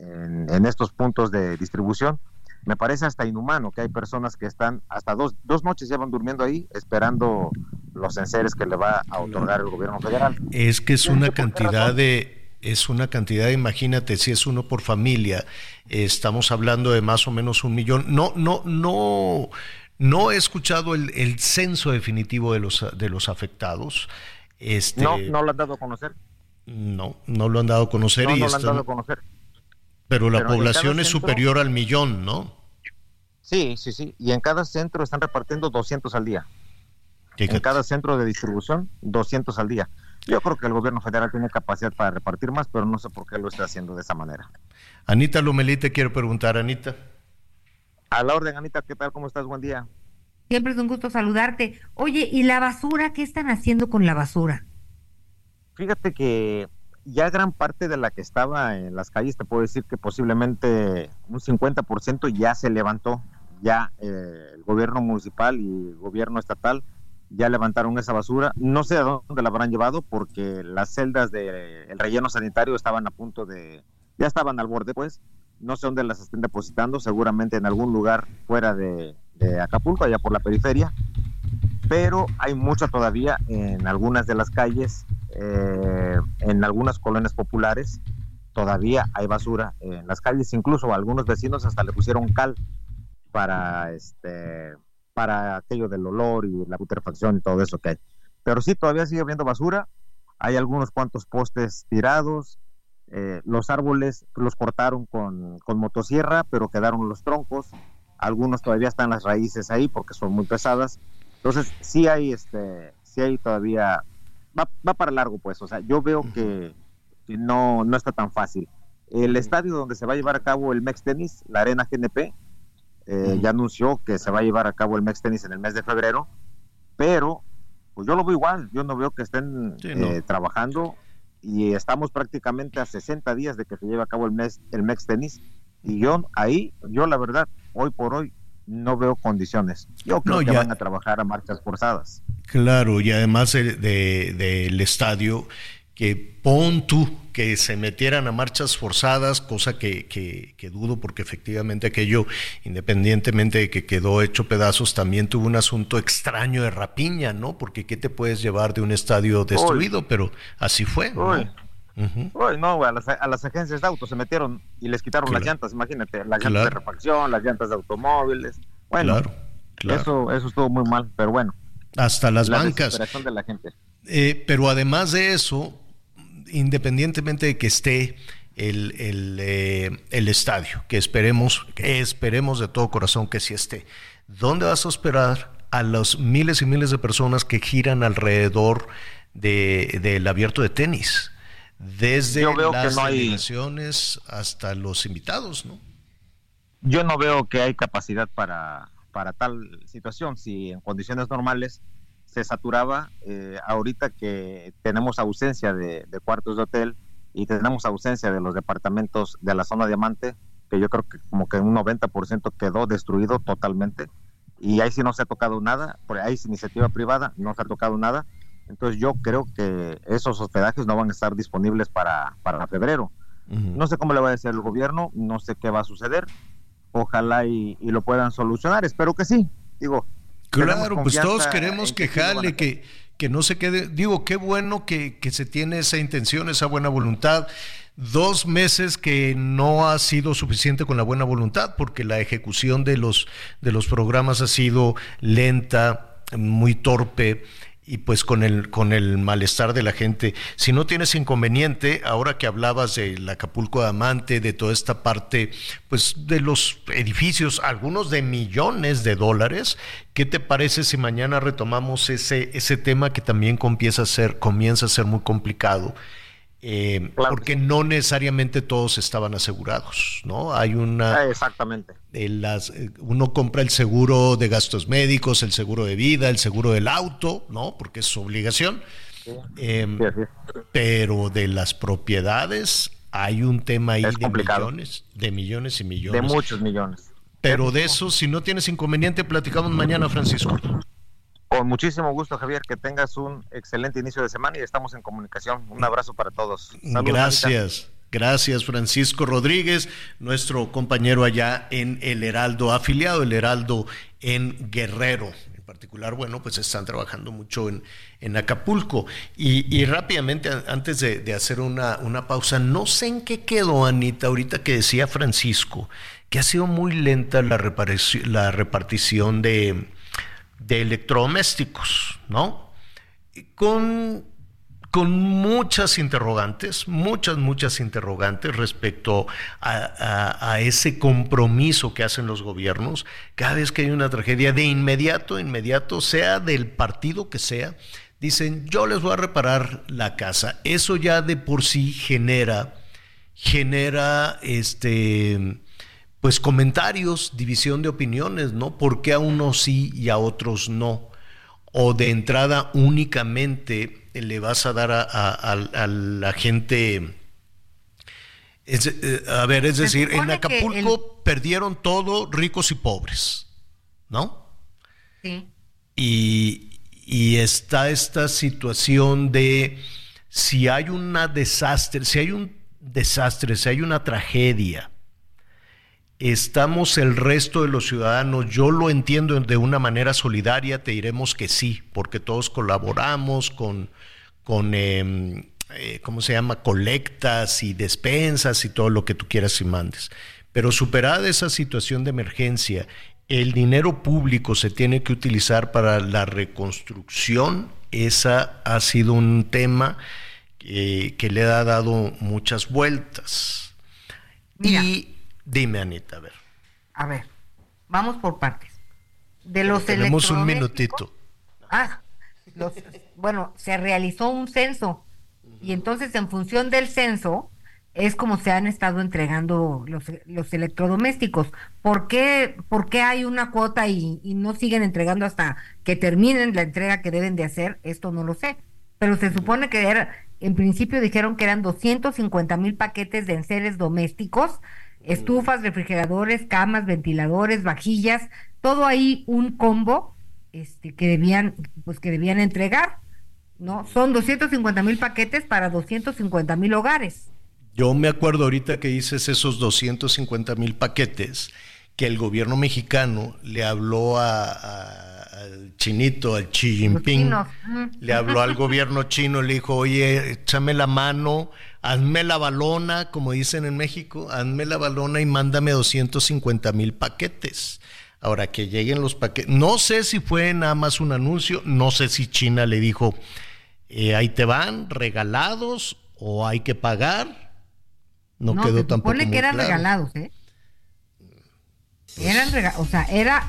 en, en estos puntos de distribución. Me parece hasta inhumano que hay personas que están hasta dos, dos noches llevan durmiendo ahí esperando los enseres que le va a otorgar el gobierno federal. Es que es una cantidad de... Es una cantidad, imagínate, si es uno por familia, estamos hablando de más o menos un millón. No, no, no, no he escuchado el, el censo definitivo de los de los afectados. Este, no, no lo han dado a conocer. No, no lo han dado a conocer. No, y no lo han dado a conocer. Pero la pero población es centro, superior al millón, ¿no? Sí, sí, sí. Y en cada centro están repartiendo doscientos al día. Fíjate. En cada centro de distribución, doscientos al día. Yo creo que el gobierno federal tiene capacidad para repartir más, pero no sé por qué lo está haciendo de esa manera. Anita Lomelí, te quiero preguntar, Anita. A la orden, Anita, ¿qué tal? ¿Cómo estás? Buen día. Siempre es un gusto saludarte. Oye, ¿y la basura? ¿Qué están haciendo con la basura? Fíjate que ya gran parte de la que estaba en las calles, te puedo decir que posiblemente un cincuenta por ciento ya se levantó. Ya eh, el gobierno municipal y el gobierno estatal ya levantaron esa basura, no sé a dónde la habrán llevado porque las celdas del relleno sanitario estaban a punto de, ya estaban al borde pues, no sé dónde las estén depositando, seguramente en algún lugar fuera de, de Acapulco, allá por la periferia, pero hay mucha todavía en algunas de las calles, eh, en algunas colonias populares, todavía hay basura en las calles, incluso a algunos vecinos hasta le pusieron cal para este... para aquello del olor y la putrefacción y todo eso que hay. Pero sí, todavía sigue habiendo basura, hay algunos cuantos postes tirados, eh, los árboles los cortaron con, con motosierra, pero quedaron los troncos, algunos todavía están las raíces ahí porque son muy pesadas, entonces sí hay, este, sí hay todavía, va, va para largo pues, o sea, yo veo que, que no, no está tan fácil. El estadio donde se va a llevar a cabo el Mex Tenis, la Arena G N P, Eh, uh-huh. ya anunció que se va a llevar a cabo el Mex Tenis en el mes de febrero, pero pues yo lo veo igual, yo no veo que estén sí, no. eh, trabajando y estamos prácticamente a sesenta días de que se lleve a cabo el, mes, el Mex Tenis y yo ahí, yo la verdad, hoy por hoy no veo condiciones, yo creo no, que ya... van a trabajar a marchas forzadas. Claro, y además del de, de, de estadio que pon tú que se metieran a marchas forzadas, cosa que, que, que dudo, porque efectivamente aquello, independientemente de que quedó hecho pedazos, también tuvo un asunto extraño de rapiña, ¿no? Porque ¿qué te puedes llevar de un estadio destruido? Uy. Pero así fue, ¿no? Uy. Uh-huh. Uy, no, güey, a las, a las agencias de autos se metieron y les quitaron claro. las llantas, imagínate, las llantas claro. de refacción, las llantas de automóviles. Bueno, claro, claro. Eso, eso estuvo muy mal, pero bueno. Hasta las la bancas. Desesperación de la gente. Eh, pero además de eso, independientemente de que esté el, el, eh, el estadio, que esperemos, que esperemos de todo corazón que sí esté, ¿dónde vas a esperar a los miles y miles de personas que giran alrededor de, del abierto de tenis? Desde las no delegaciones hay... hasta los invitados, ¿no? Yo no veo que hay capacidad para, para tal situación. Si en condiciones normales se saturaba, eh, ahorita que tenemos ausencia de, de cuartos de hotel y tenemos ausencia de los departamentos de la zona Diamante, que yo creo que como que un noventa por ciento quedó destruido totalmente, y ahí sí no se ha tocado nada, por ahí es iniciativa privada, no se ha tocado nada. Entonces yo creo que esos hospedajes no van a estar disponibles para, para febrero. Uh-huh. No sé cómo le va a decir el gobierno, no sé qué va a suceder. Ojalá y, y lo puedan solucionar, espero que sí. Digo, claro, pues todos queremos que jale, que, que no se quede. Digo, qué bueno que, que se tiene esa intención, esa buena voluntad. Dos meses que no ha sido suficiente con la buena voluntad, porque la ejecución de los, de los programas ha sido lenta, muy torpe, y pues con el con el malestar de la gente. Si no tienes inconveniente, ahora que hablabas del Acapulco Diamante, de toda esta parte, pues de los edificios, algunos de millones de dólares, ¿qué te parece si mañana retomamos ese ese tema que también comienza a ser comienza a ser muy complicado? Eh, claro. Porque no necesariamente todos estaban asegurados, ¿no? Hay una... Exactamente. Eh, las, eh, uno compra el seguro de gastos médicos, el seguro de vida, el seguro del auto, ¿no? Porque es su obligación. Sí. Eh, sí, sí. Pero de las propiedades hay un tema ahí es de complicado. millones, de millones y millones. De muchos millones. Pero de eso, si no tienes inconveniente, platicamos mañana, Francisco. Con muchísimo gusto, Javier, que tengas un excelente inicio de semana y estamos en comunicación. Un abrazo para todos. Saludos, gracias, Anita. Gracias, Francisco Rodríguez, nuestro compañero allá en El Heraldo, afiliado El Heraldo en Guerrero. En particular, bueno, pues están trabajando mucho en, en Acapulco. Y, y rápidamente, antes de, de hacer una, una pausa, no sé en qué quedó, Anita, ahorita que decía Francisco, que ha sido muy lenta la, reparaci- la repartición de... de electrodomésticos, ¿no? Con, con muchas interrogantes, muchas, muchas interrogantes respecto a, a, a ese compromiso que hacen los gobiernos. Cada vez que hay una tragedia, de inmediato, inmediato, sea del partido que sea, dicen, yo les voy a reparar la casa. Eso ya de por sí genera, genera este... pues comentarios, división de opiniones, ¿no? ¿Por qué a unos sí y a otros no? O de entrada únicamente le vas a dar a, a, a, a la gente... Es, eh, a ver, es decir, en Acapulco el... perdieron todo, ricos y pobres, ¿no? Sí. Y, y está esta situación de si hay una desastre, si hay un desastre, si hay una tragedia, estamos el resto de los ciudadanos, yo lo entiendo de una manera solidaria, te diremos que sí, porque todos colaboramos con, con eh, eh, ¿cómo se llama?, colectas y despensas y todo lo que tú quieras y mandes. Pero superada esa situación de emergencia, el dinero público se tiene que utilizar para la reconstrucción. Esa ha sido un tema eh, que le ha dado muchas vueltas. Mira. Y dime, Anita, a ver. A ver, vamos por partes. De los electrodomésticos. Tenemos un minutito. Ah, los, bueno, se realizó un censo y entonces en función del censo es como se han estado entregando los, los electrodomésticos. ¿Por qué, por qué hay una cuota y, y no siguen entregando hasta que terminen la entrega que deben de hacer? Esto no lo sé. Pero se supone que era, en principio dijeron que eran doscientos cincuenta mil paquetes de enseres domésticos, estufas, refrigeradores, camas, ventiladores, vajillas, todo ahí un combo este, que debían, pues que debían entregar. ¿no? Son doscientos cincuenta mil paquetes para doscientos cincuenta mil hogares. Yo me acuerdo ahorita que dices esos doscientos cincuenta mil paquetes, que el gobierno mexicano le habló a, a, al chinito, al Xi Jinping, le habló al gobierno chino, le dijo, oye, échame la mano, hazme la balona, como dicen en México, hazme la balona y mándame doscientos cincuenta mil paquetes. Ahora que lleguen los paquetes, no sé si fue nada más un anuncio, no sé si China le dijo, eh, ahí te van, regalados o hay que pagar. No, no quedó tampoco muy claro. Se supone que eran regalados, ¿eh? Pues, eran regalados, o sea, era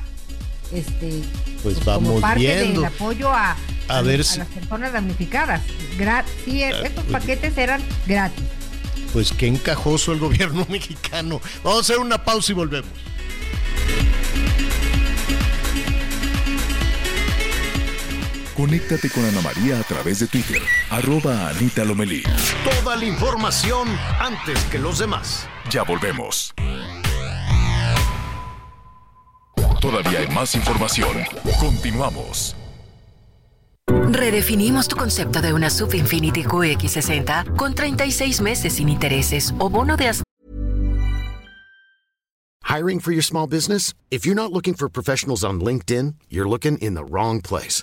este, pues, pues vamos como parte viendo del apoyo a, a, a, ver si... a las personas damnificadas. Gra- sí, ah, estos pues... paquetes eran gratis. Pues qué encajoso el gobierno mexicano. Vamos a hacer una pausa y volvemos. Conéctate con Ana María a través de Twitter, arroba Anita Lomelí. Toda la información antes que los demás. Ya volvemos. Todavía hay más información. Continuamos. Redefinimos tu concepto de una S U V Infinity Q X sesenta con treinta y seis meses sin intereses o bono de hasta... Hiring for your small business? If you're not looking for professionals on LinkedIn, you're looking in the wrong place.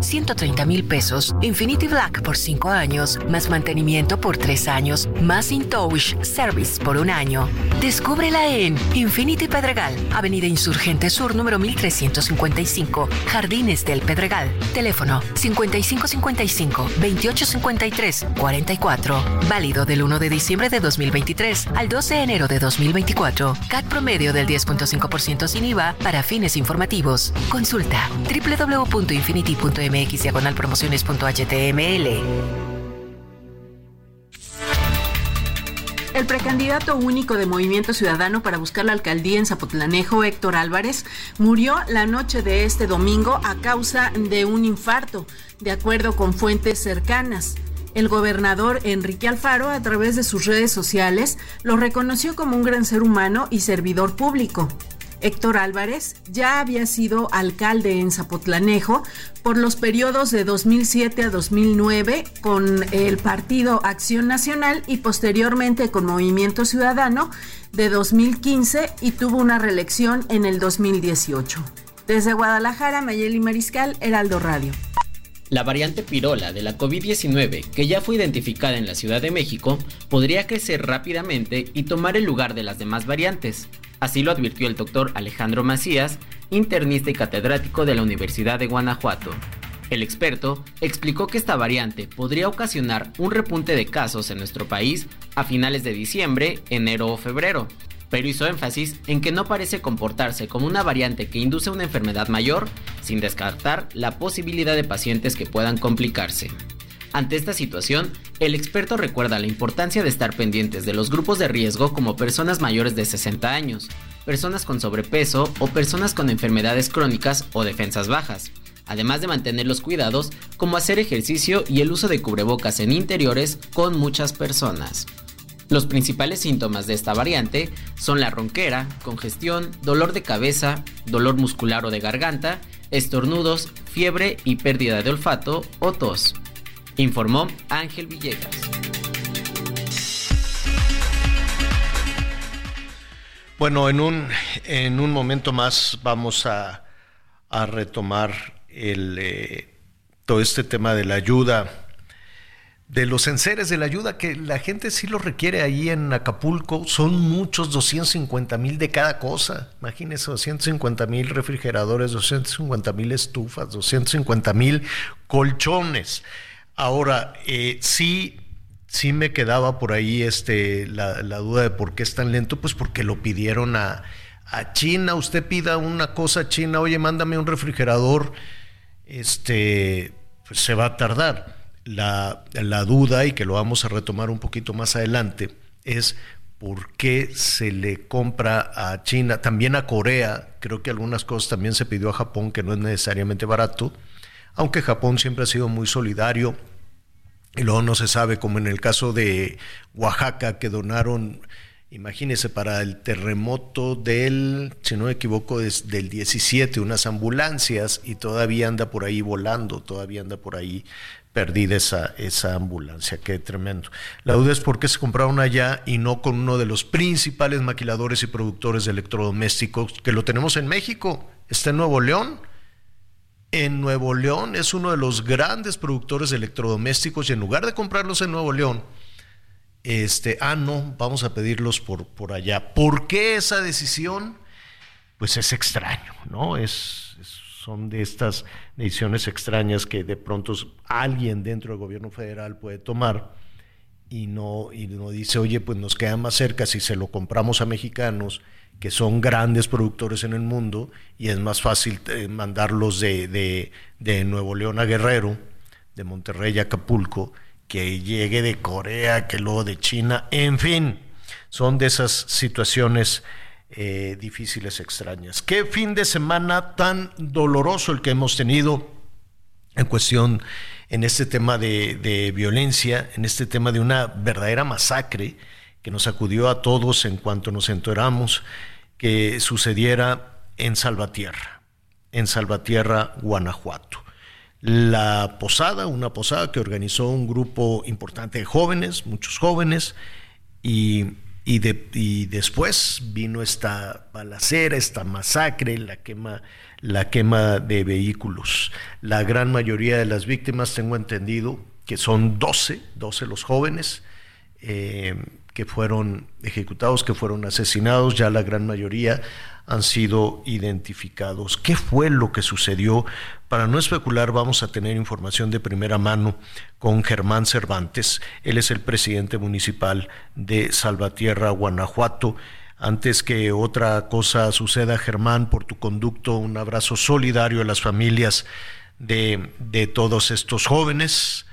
ciento treinta mil pesos, Infinity Black por cinco años, más mantenimiento por tres años, más InTouch Service por un año. Descúbrela en Infinity Pedregal, Avenida Insurgente Sur, número mil trescientos cincuenta y cinco, Jardines del Pedregal. Teléfono cincuenta y cinco cincuenta y cinco, veintiocho cincuenta y tres, cuarenta y cuatro. Válido del uno de diciembre de dos mil veintitrés al doce de enero de dos mil veinticuatro. C A T promedio del diez punto cinco por ciento sin I V A para fines informativos. Consulta doble u doble u doble u punto infinity punto m x diagonal promociones punto h t m l. El precandidato único de Movimiento Ciudadano para buscar la alcaldía en Zapotlanejo, Héctor Álvarez, murió la noche de este domingo a causa de un infarto, de acuerdo con fuentes cercanas. El gobernador Enrique Alfaro, a través de sus redes sociales, lo reconoció como un gran ser humano y servidor público. Héctor Álvarez ya había sido alcalde en Zapotlanejo por los periodos de dos mil siete a dos mil nueve con el Partido Acción Nacional y posteriormente con Movimiento Ciudadano de dos mil quince y tuvo una reelección en el dos mil dieciocho. Desde Guadalajara, Mayeli Mariscal, Heraldo Radio. La variante pirola de la COVID diecinueve, que ya fue identificada en la Ciudad de México, podría crecer rápidamente y tomar el lugar de las demás variantes. Así lo advirtió el doctor Alejandro Macías, internista y catedrático de la Universidad de Guanajuato. El experto explicó que esta variante podría ocasionar un repunte de casos en nuestro país a finales de diciembre, enero o febrero, pero hizo énfasis en que no parece comportarse como una variante que induce una enfermedad mayor, sin descartar la posibilidad de pacientes que puedan complicarse. Ante esta situación, el experto recuerda la importancia de estar pendientes de los grupos de riesgo como personas mayores de sesenta años, personas con sobrepeso o personas con enfermedades crónicas o defensas bajas, además de mantener los cuidados como hacer ejercicio y el uso de cubrebocas en interiores con muchas personas. Los principales síntomas de esta variante son la ronquera, congestión, dolor de cabeza, dolor muscular o de garganta, estornudos, fiebre y pérdida de olfato o tos. Informó Ángel Villegas. Bueno, en un, en un momento más vamos a, a retomar el, eh, todo este tema de la ayuda, de los enseres de la ayuda, que la gente sí lo requiere ahí en Acapulco. Son muchos, doscientos cincuenta mil de cada cosa. Imagínense, doscientos cincuenta mil refrigeradores, doscientos cincuenta mil estufas, doscientos cincuenta mil colchones. Ahora, eh, sí, sí me quedaba por ahí este, la, la duda de por qué es tan lento, pues porque lo pidieron a, a China. Usted pida una cosa a China, oye, mándame un refrigerador, este, pues se va a tardar. la, la duda, y que lo vamos a retomar un poquito más adelante, es por qué se le compra a China, también a Corea. Creo que algunas cosas también se pidió a Japón, que no es necesariamente barato, aunque Japón siempre ha sido muy solidario. Y luego no se sabe, como en el caso de Oaxaca, que donaron, imagínense, para el terremoto del, si no me equivoco, es del diecisiete, unas ambulancias, y todavía anda por ahí volando, todavía anda por ahí perdida esa, esa ambulancia. Qué tremendo. La duda es por qué se compraron allá y no con uno de los principales maquiladores y productores de electrodomésticos, que lo tenemos en México, está en Nuevo León. En Nuevo León es uno de los grandes productores de electrodomésticos, y en lugar de comprarlos en Nuevo León, este, ah no, vamos a pedirlos por, por allá. ¿Por qué esa decisión? Pues es extraño, ¿no? Es, es, son de estas decisiones extrañas que de pronto alguien dentro del gobierno federal puede tomar y no, y no dice, oye, pues nos queda más cerca si se lo compramos a mexicanos, que son grandes productores en el mundo, y es más fácil mandarlos de, de, de Nuevo León a Guerrero, de Monterrey a Acapulco, que llegue de Corea, que luego de China. En fin, son de esas situaciones eh, difíciles, extrañas. Qué fin de semana tan doloroso el que hemos tenido en cuestión, en este tema de, de violencia, en este tema de una verdadera masacre que nos sacudió a todos en cuanto nos enteramos que sucediera en Salvatierra, en Salvatierra, Guanajuato. La posada, una posada que organizó un grupo importante de jóvenes, muchos jóvenes, y, y, de, y después vino esta balacera, esta masacre, la quema, la quema de vehículos. La gran mayoría de las víctimas, tengo entendido, que son doce, doce los jóvenes, eh, que fueron ejecutados, que fueron asesinados. Ya la gran mayoría han sido identificados. ¿Qué fue lo que sucedió? Para no especular, vamos a tener información de primera mano con Germán Cervantes. Él es el presidente municipal de Salvatierra, Guanajuato. Antes que otra cosa suceda, Germán, por tu conducto, un abrazo solidario a las familias de, de todos estos jóvenes,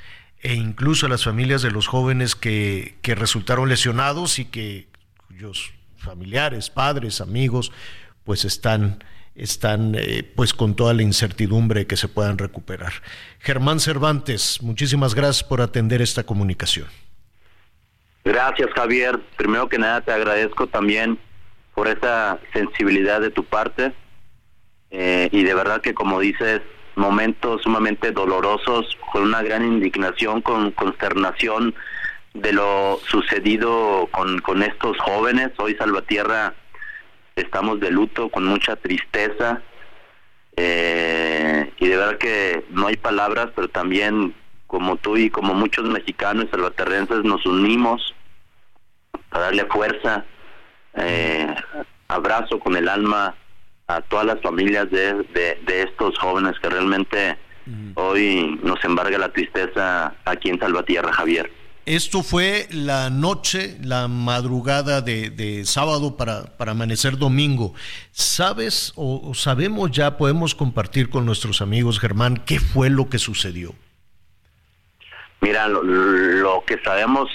e incluso a las familias de los jóvenes que, que resultaron lesionados y que cuyos familiares, padres, amigos, pues están, están eh, pues con toda la incertidumbre que se puedan recuperar. Germán Cervantes, muchísimas gracias por atender esta comunicación. Gracias, Javier. Primero que nada te agradezco también por esa sensibilidad de tu parte, eh, y de verdad que, como dices, momentos sumamente dolorosos, con una gran indignación, con consternación de lo sucedido con, con estos jóvenes. Hoy Salvatierra estamos de luto, con mucha tristeza, eh, y de verdad que no hay palabras, pero también, como tú y como muchos mexicanos y salvaterrenses, nos unimos para darle fuerza. Eh, abrazo con el alma a todas las familias de, de, de estos jóvenes, que realmente uh-huh. hoy nos embarga la tristeza aquí en Salvatierra, Javier. Esto fue la noche, la madrugada de, de sábado para, para amanecer domingo. ¿Sabes o, o sabemos ya, podemos compartir con nuestros amigos, Germán, qué fue lo que sucedió? Mira, lo, lo que sabemos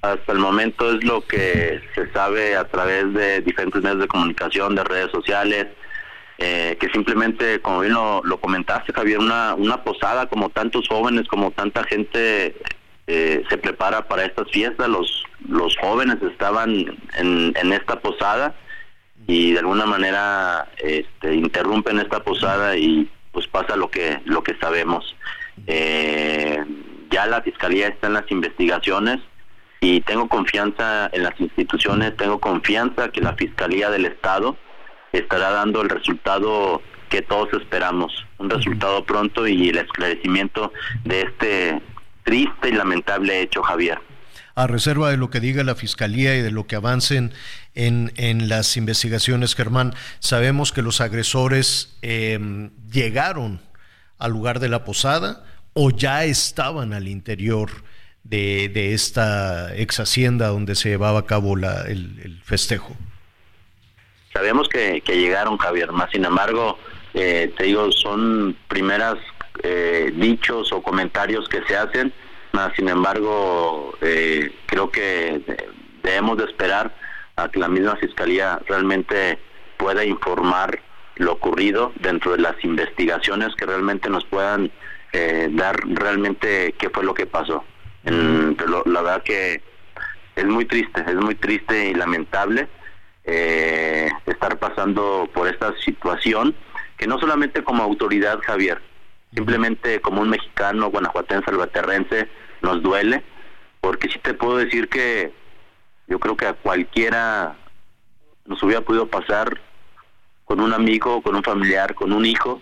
hasta el momento es lo que se sabe a través de diferentes medios de comunicación, de redes sociales. Eh, que simplemente, como bien lo, lo comentaste, Javier, una, una posada, como tantos jóvenes, como tanta gente eh, se prepara para estas fiestas. Los, los jóvenes estaban en, en esta posada y de alguna manera este, interrumpen esta posada y pues pasa lo que, lo que sabemos. Eh, ya la Fiscalía está en las investigaciones y tengo confianza en las instituciones, tengo confianza que la Fiscalía del Estado estará dando el resultado que todos esperamos, un resultado pronto y el esclarecimiento de este triste y lamentable hecho, Javier. A reserva de lo que diga la Fiscalía y de lo que avancen en, en las investigaciones, Germán, sabemos que los agresores eh, llegaron al lugar de la posada o ya estaban al interior de, de esta ex hacienda donde se llevaba a cabo la, el, el festejo. Sabemos que, que llegaron, Javier, más sin embargo, eh, te digo, son primeras eh, dichos o comentarios que se hacen, Nah, sin embargo, eh, creo que debemos de esperar a que la misma Fiscalía realmente pueda informar lo ocurrido dentro de las investigaciones que realmente nos puedan eh, dar realmente qué fue lo que pasó. En, pero la verdad que es muy triste, es muy triste y lamentable eh, estar pasando por esta situación, que no solamente como autoridad, Javier, simplemente como un mexicano, guanajuatense, salvaterrense, nos duele, porque sí te puedo decir que yo creo que a cualquiera nos hubiera podido pasar con un amigo, con un familiar, con un hijo,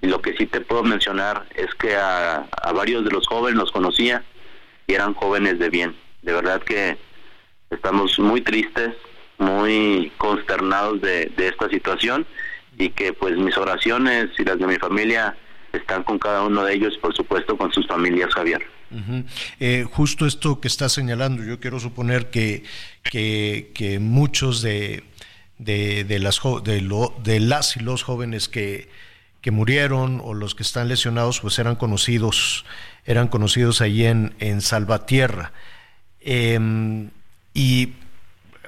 y lo que sí te puedo mencionar es que a, a varios de los jóvenes los conocía y eran jóvenes de bien. De verdad que estamos muy tristes, muy consternados de, de esta situación, y que pues mis oraciones y las de mi familia están con cada uno de ellos, por supuesto con sus familias, Javier. Uh-huh. Eh, justo esto que estás señalando, yo quiero suponer que que, que muchos de de de las de, lo, de las y los jóvenes que que murieron o los que están lesionados, pues eran conocidos, eran conocidos allí en en Salvatierra. Eh, y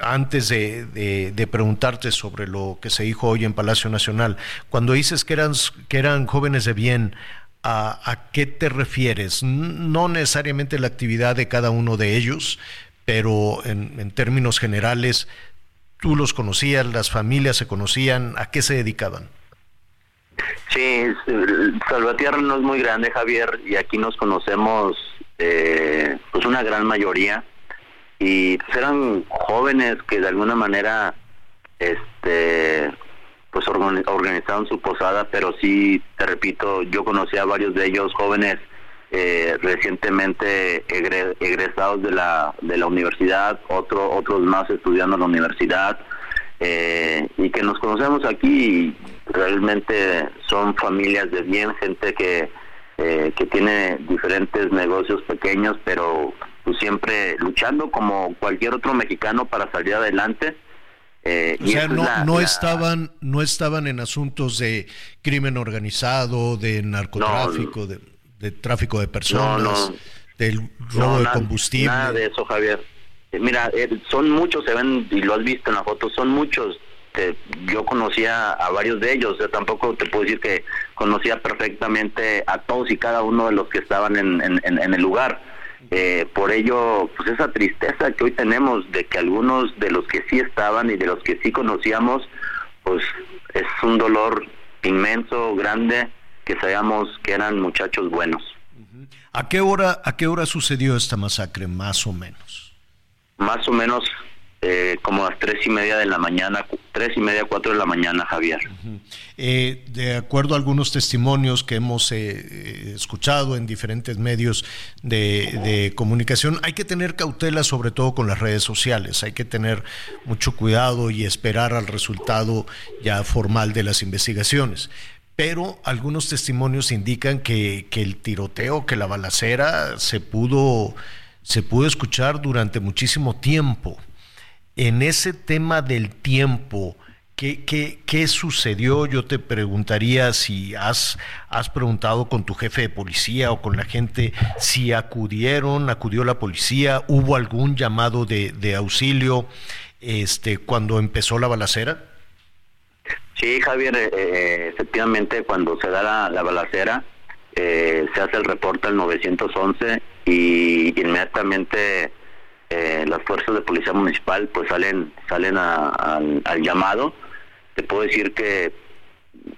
antes de, de, de preguntarte sobre lo que se dijo hoy en Palacio Nacional, cuando dices que eran, que eran jóvenes de bien, ¿a, a qué te refieres? No necesariamente la actividad de cada uno de ellos, pero en, en términos generales, ¿tú los conocías, las familias se conocían, a qué se dedicaban? Sí, Salvatierra no es muy grande, Javier, y aquí nos conocemos eh, pues una gran mayoría, y pues eran jóvenes que de alguna manera este pues organizaron su posada, pero sí, te repito, yo conocí a varios de ellos jóvenes eh, recientemente egre- egresados de la de la universidad, otro, otros más estudiando en la universidad, eh, y que nos conocemos aquí, y realmente son familias de bien, gente que eh, que tiene diferentes negocios pequeños, pero siempre luchando como cualquier otro mexicano para salir adelante. Eh, o y sea, no, es la, no la... estaban, no estaban en asuntos de crimen organizado, de narcotráfico, no, de, de tráfico de personas, no, no, del robo no, de na, combustible. Nada de eso, Javier. Eh, mira, eh, son muchos, se ven y lo has visto en la foto, son muchos. Te, yo conocía a varios de ellos, yo tampoco te puedo decir que conocía perfectamente a todos y cada uno de los que estaban en, en, en, en el lugar. Eh, por ello, pues esa tristeza que hoy tenemos de que algunos de los que sí estaban y de los que sí conocíamos, pues es un dolor inmenso, grande, que sabíamos que eran muchachos buenos. ¿A qué hora, a qué hora sucedió esta masacre, más o menos? Más o menos eh, como a las tres y media de la mañana, tres y media, cuatro de la mañana, Javier. Uh-huh. Eh, de acuerdo a algunos testimonios que hemos eh, escuchado en diferentes medios de, de comunicación, hay que tener cautela sobre todo con las redes sociales, hay que tener mucho cuidado y esperar al resultado ya formal de las investigaciones. Pero algunos testimonios indican que, que el tiroteo, que la balacera se pudo, se pudo escuchar durante muchísimo tiempo. En ese tema del tiempo, ¿qué, qué, qué sucedió? Yo te preguntaría si has, has preguntado con tu jefe de policía o con la gente si acudieron, acudió la policía, ¿hubo algún llamado de, de auxilio este, cuando empezó la balacera? Sí, Javier, eh, efectivamente cuando se da la, la balacera eh, se hace el reporte al nueve once y inmediatamente... Eh, las fuerzas de policía municipal pues salen salen a, a, al llamado. Te puedo decir que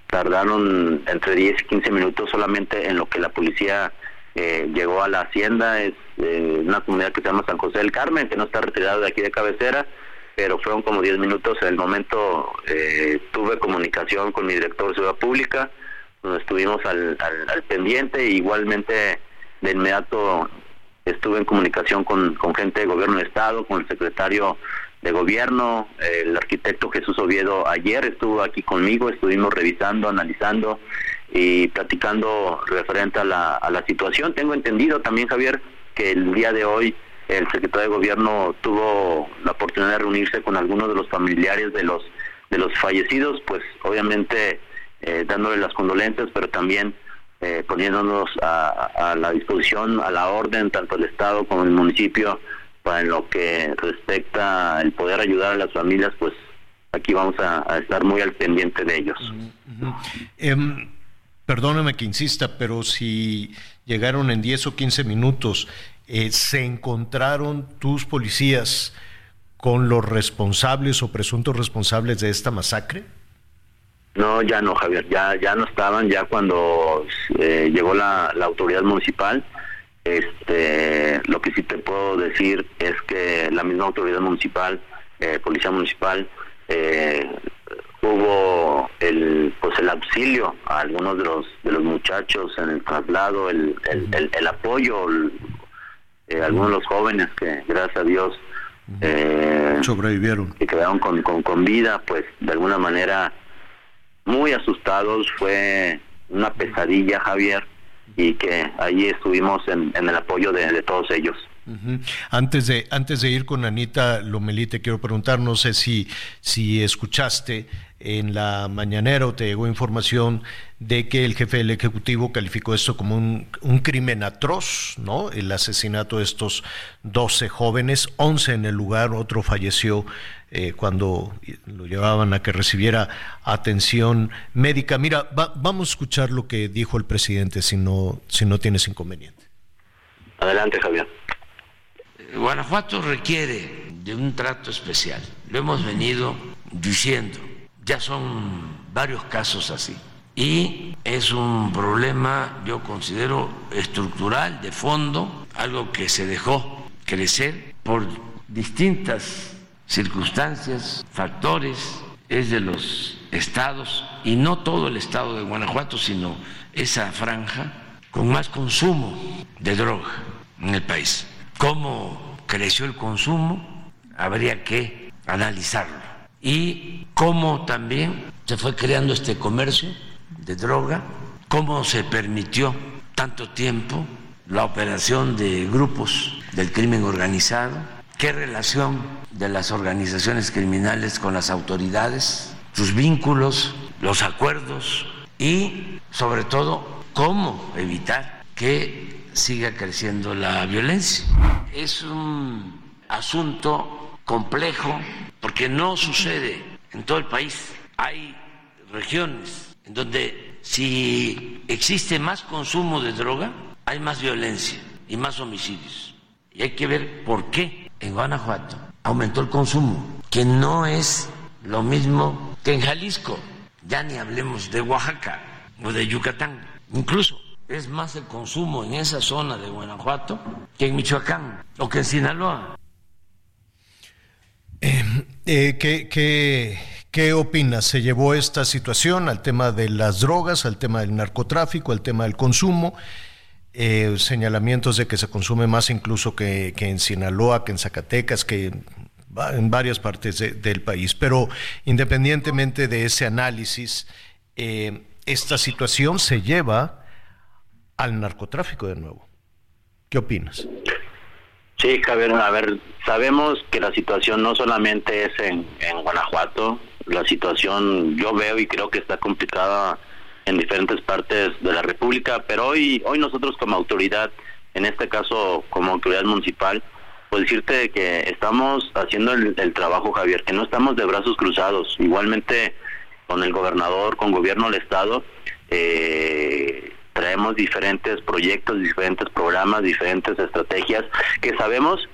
tardaron entre diez y quince minutos solamente en lo que la policía eh, llegó a la hacienda. Es eh, una comunidad que se llama San José del Carmen, que no está retirada de aquí de cabecera, pero fueron como diez minutos. En el momento eh, tuve comunicación con mi director de Ciudad Pública, donde estuvimos al, al, al pendiente, e igualmente de inmediato estuve en comunicación con, con gente de gobierno del estado, con el secretario de gobierno, el arquitecto Jesús Oviedo ayer estuvo aquí conmigo, estuvimos revisando, analizando y platicando referente a la, a la situación. Tengo entendido también, Javier, que el día de hoy el secretario de gobierno tuvo la oportunidad de reunirse con algunos de los familiares de los, de los fallecidos, pues obviamente eh, dándole las condolencias, pero también eh, poniéndonos a, a la disposición, a la orden, tanto el Estado como el municipio, para en lo que respecta el poder ayudar a las familias, pues aquí vamos a, a estar muy al pendiente de ellos. Uh-huh. Um, perdóname que insista, pero si llegaron en diez o quince minutos, eh, ¿se encontraron tus policías con los responsables o presuntos responsables de esta masacre? No, ya no, Javier, ya ya no estaban, ya cuando eh, llegó la, la autoridad municipal. Este, lo que sí te puedo decir es que la misma autoridad municipal, eh, policía municipal, eh, hubo el, pues el auxilio a algunos de los de los muchachos en el traslado, el el, el, el apoyo, el, eh, algunos de los jóvenes que gracias a Dios eh, sobrevivieron, que quedaron con, con con vida, pues de alguna manera muy asustados. Fue una pesadilla, Javier, y que ahí estuvimos en, en el apoyo de, de todos ellos. Uh-huh. Antes de antes de ir con Anita Lomelí, te quiero preguntar, no sé si, si escuchaste en la mañanera o te llegó información de que el jefe del Ejecutivo calificó esto como un, un crimen atroz, ¿no? El asesinato de estos doce jóvenes, once en el lugar, otro falleció eh, cuando lo llevaban a que recibiera atención médica. Mira, va, vamos a escuchar lo que dijo el presidente, si no, si no tienes inconveniente. Adelante, Javier. Guanajuato requiere de un trato especial, lo hemos venido diciendo, ya son varios casos así, y es un problema, yo considero, estructural, de fondo, algo que se dejó crecer por distintas circunstancias, factores, es de los estados, y no todo el estado de Guanajuato, sino esa franja con más consumo de droga en el país. Cómo creció el consumo habría que analizarlo, y cómo también se fue creando este comercio de droga, cómo se permitió tanto tiempo la operación de grupos del crimen organizado, qué relación de las organizaciones criminales con las autoridades, sus vínculos, los acuerdos y sobre todo cómo evitar que siga creciendo la violencia. Es un asunto complejo porque no sucede en todo el país. Hay regiones en donde si existe más consumo de droga, hay más violencia y más homicidios. Y hay que ver por qué en Guanajuato aumentó el consumo, que no es lo mismo que en Jalisco. Ya ni hablemos de Oaxaca o de Yucatán. Incluso es más el consumo en esa zona de Guanajuato que en Michoacán o que en Sinaloa. Eh, eh, ¿qué, qué, qué opinas? ¿Se llevó esta situación al tema de las drogas, al tema del narcotráfico, al tema del consumo? Eh, señalamientos de que se consume más incluso que, que en Sinaloa, que en Zacatecas, que en varias partes de, del país. Pero independientemente de ese análisis, eh, esta situación se lleva al narcotráfico de nuevo. ¿Qué opinas? Sí, Javier, a ver, sabemos que la situación no solamente es en, en Guanajuato, la situación yo veo y creo que está complicada en diferentes partes de la República, pero hoy hoy nosotros como autoridad, en este caso como autoridad municipal, pues decirte que estamos haciendo el, el trabajo, Javier, que no estamos de brazos cruzados, igualmente con el gobernador, con gobierno del estado, eh... traemos diferentes proyectos, diferentes programas, diferentes estrategias, que sabemos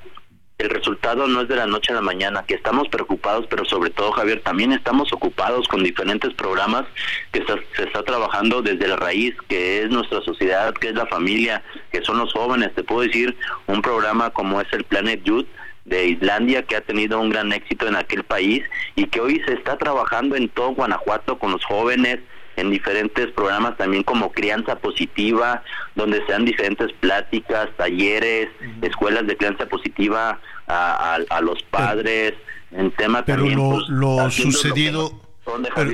el resultado no es de la noche a la mañana, que estamos preocupados, pero sobre todo, Javier, también estamos ocupados con diferentes programas que está, se está trabajando desde la raíz, que es nuestra sociedad, que es la familia, que son los jóvenes. Te puedo decir, un programa como es el Planet Youth de Islandia, que ha tenido un gran éxito en aquel país y que hoy se está trabajando en todo Guanajuato con los jóvenes, en diferentes programas también como Crianza Positiva, donde se dan diferentes pláticas, talleres, uh-huh, escuelas de crianza positiva a, a, a los padres, pero, en tema pero también... Lo, pues, lo sucedido, lo no pero,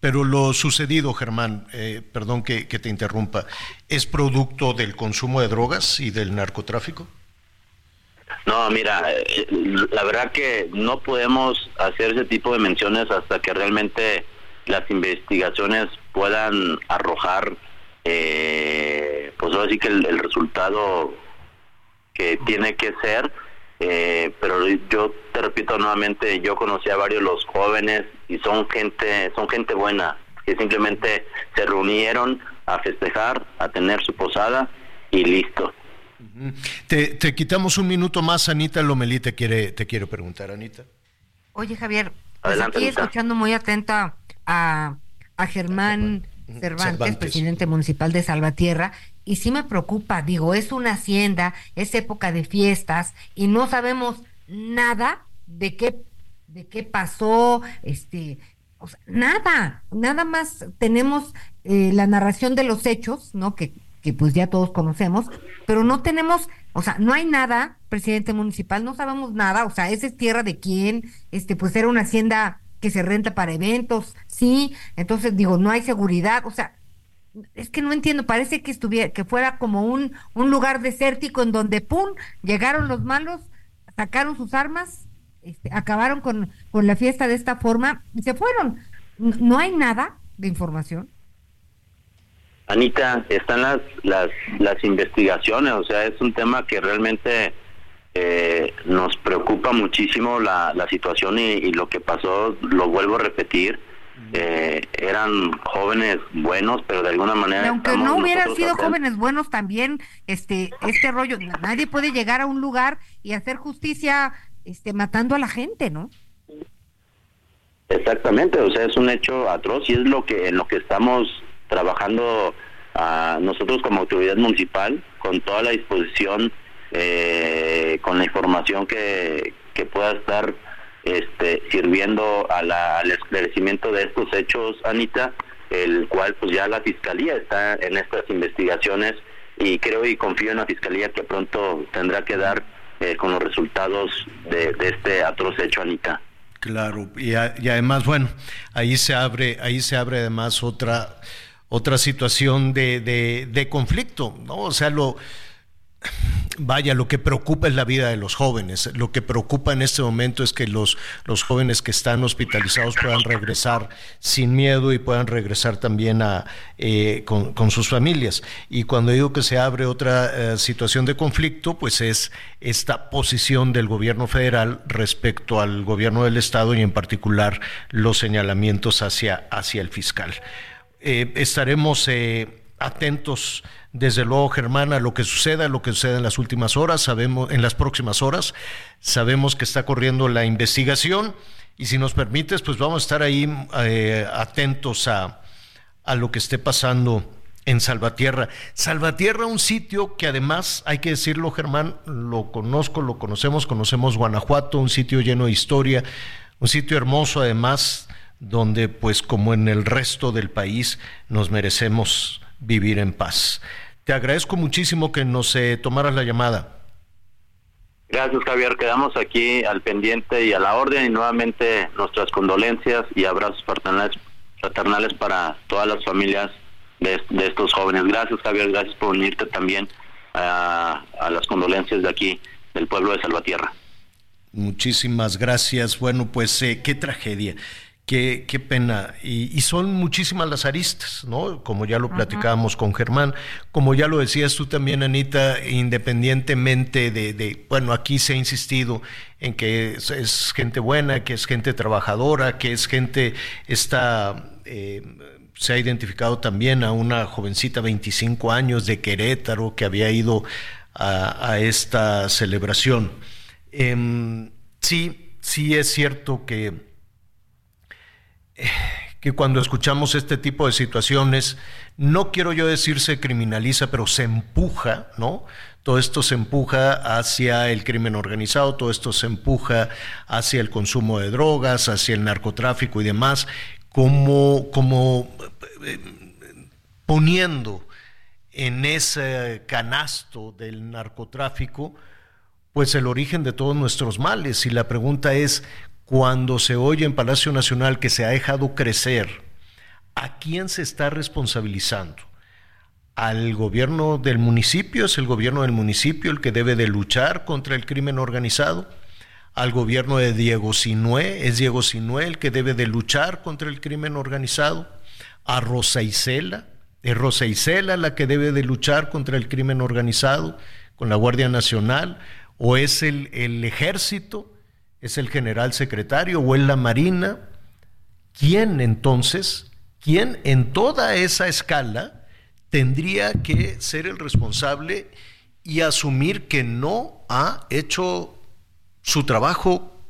pero lo sucedido, Germán, eh, perdón que, que te interrumpa, ¿es producto del consumo de drogas y del narcotráfico? No, mira, eh, la verdad que no podemos hacer ese tipo de menciones hasta que realmente las investigaciones puedan arrojar eh, pues ahora sí que el, el resultado que tiene que ser, eh, pero yo te repito nuevamente, yo conocí a varios los jóvenes y son gente, son gente buena, que simplemente se reunieron a festejar, a tener su posada y listo. Te, te quitamos un minuto más, Anita Lomelí, te quiere, te quiero preguntar, Anita. Oye, Javier, pues adelante, aquí Anita, escuchando muy atenta a, a Germán Cervantes, Cervantes, presidente municipal de Salvatierra, y sí me preocupa, digo, es una hacienda, es época de fiestas, y no sabemos nada de qué, de qué pasó, este... O sea, nada, nada más tenemos eh, la narración de los hechos, ¿no? Que, que pues ya todos conocemos, pero no tenemos, o sea, no hay nada, presidente municipal, no sabemos nada, o sea, esa es tierra de quién, este, pues era una hacienda que se renta para eventos, sí, entonces digo, no hay seguridad, o sea, es que no entiendo, parece que estuviera, que fuera como un, un lugar desértico en donde pum, llegaron los malos, sacaron sus armas. Este, acabaron con, con la fiesta de esta forma y se fueron. No, no hay nada de información. Anita, están las las, las investigaciones, o sea, es un tema que realmente eh, nos preocupa muchísimo la, la situación y, y lo que pasó, lo vuelvo a repetir, eh, eran jóvenes buenos, pero de alguna manera... Y aunque no hubieran sido acá jóvenes buenos también, este este rollo, nadie puede llegar a un lugar y hacer justicia... Este, matando a la gente, ¿no? Exactamente, o sea, es un hecho atroz y es lo que en lo que estamos trabajando uh, nosotros como autoridad municipal, con toda la disposición, eh, con la información que, que pueda estar este, sirviendo a la, al esclarecimiento de estos hechos, Anita, el cual pues ya la Fiscalía está en estas investigaciones y creo y confío en la Fiscalía que pronto tendrá que dar Eh, con los resultados de, de este atroz hecho, Anita. Claro, y, a, y además, bueno, ahí se abre, ahí se abre además otra otra situación de, de, de conflicto, ¿no? O sea, lo vaya, lo que preocupa es la vida de los jóvenes, lo que preocupa en este momento es que los, los jóvenes que están hospitalizados puedan regresar sin miedo y puedan regresar también a eh, con, con sus familias, y cuando digo que se abre otra eh, situación de conflicto, pues es esta posición del gobierno federal respecto al gobierno del estado y en particular los señalamientos hacia, hacia el fiscal. Eh, estaremos eh, atentos, desde luego, Germán, a lo que suceda, a lo que suceda en las últimas horas, sabemos, en las próximas horas, sabemos que está corriendo la investigación y si nos permites, pues vamos a estar ahí eh, atentos a, a lo que esté pasando en Salvatierra. Salvatierra, un sitio que además, hay que decirlo, Germán, lo conozco, lo conocemos, conocemos Guanajuato, un sitio lleno de historia, un sitio hermoso además, donde pues como en el resto del país nos merecemos vivir en paz. Te agradezco muchísimo que nos eh, tomaras la llamada. Gracias, Javier, quedamos aquí al pendiente y a la orden, y nuevamente nuestras condolencias y abrazos fraternales, fraternales para todas las familias de, de estos jóvenes. Gracias, Javier, gracias por unirte también a, a las condolencias de aquí, del pueblo de Salvatierra. Muchísimas gracias. Bueno, pues eh, qué tragedia. Qué, qué pena, y, y son muchísimas las aristas, ¿no? Como ya lo platicábamos con Germán, como ya lo decías tú también, Anita, independientemente de, de bueno, aquí se ha insistido en que es, es gente buena, que es gente trabajadora, que es gente, está, eh, se ha identificado también a una jovencita, veinticinco años, de Querétaro, que había ido a, a esta celebración. Eh, sí, sí es cierto que que cuando escuchamos este tipo de situaciones, no quiero yo decir se criminaliza, pero se empuja, ¿no? Todo esto se empuja hacia el crimen organizado, todo esto se empuja hacia el consumo de drogas, hacia el narcotráfico y demás, como, como eh, poniendo en ese canasto del narcotráfico, pues el origen de todos nuestros males. Y la pregunta es, cuando se oye en Palacio Nacional que se ha dejado crecer, ¿a quién se está responsabilizando? ¿Al gobierno del municipio? ¿Es el gobierno del municipio el que debe de luchar contra el crimen organizado? ¿Al gobierno de Diego Sinué? ¿Es Diego Sinué el que debe de luchar contra el crimen organizado? ¿A Rosa Isela? Es Rosa Isela la que debe de luchar contra el crimen organizado con la Guardia Nacional, o es el, el ejército, es el general secretario, o es la Marina. ¿Quién entonces, quién en toda esa escala tendría que ser el responsable y asumir que no ha hecho su trabajo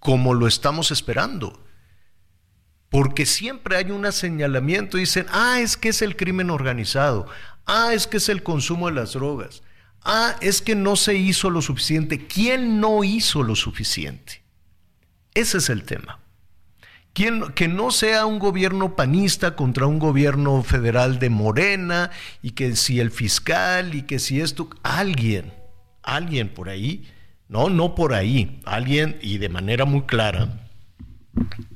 como lo estamos esperando? Porque siempre hay un señalamiento, dicen, ah, es que es el crimen organizado, ah, es que es el consumo de las drogas, ah, es que no se hizo lo suficiente. ¿Quién no hizo lo suficiente? Ese es el tema. ¿Quién, que no sea un gobierno panista contra un gobierno federal de Morena, y que si el fiscal, y que si esto, alguien, alguien por ahí, no, no por ahí, alguien, y de manera muy clara,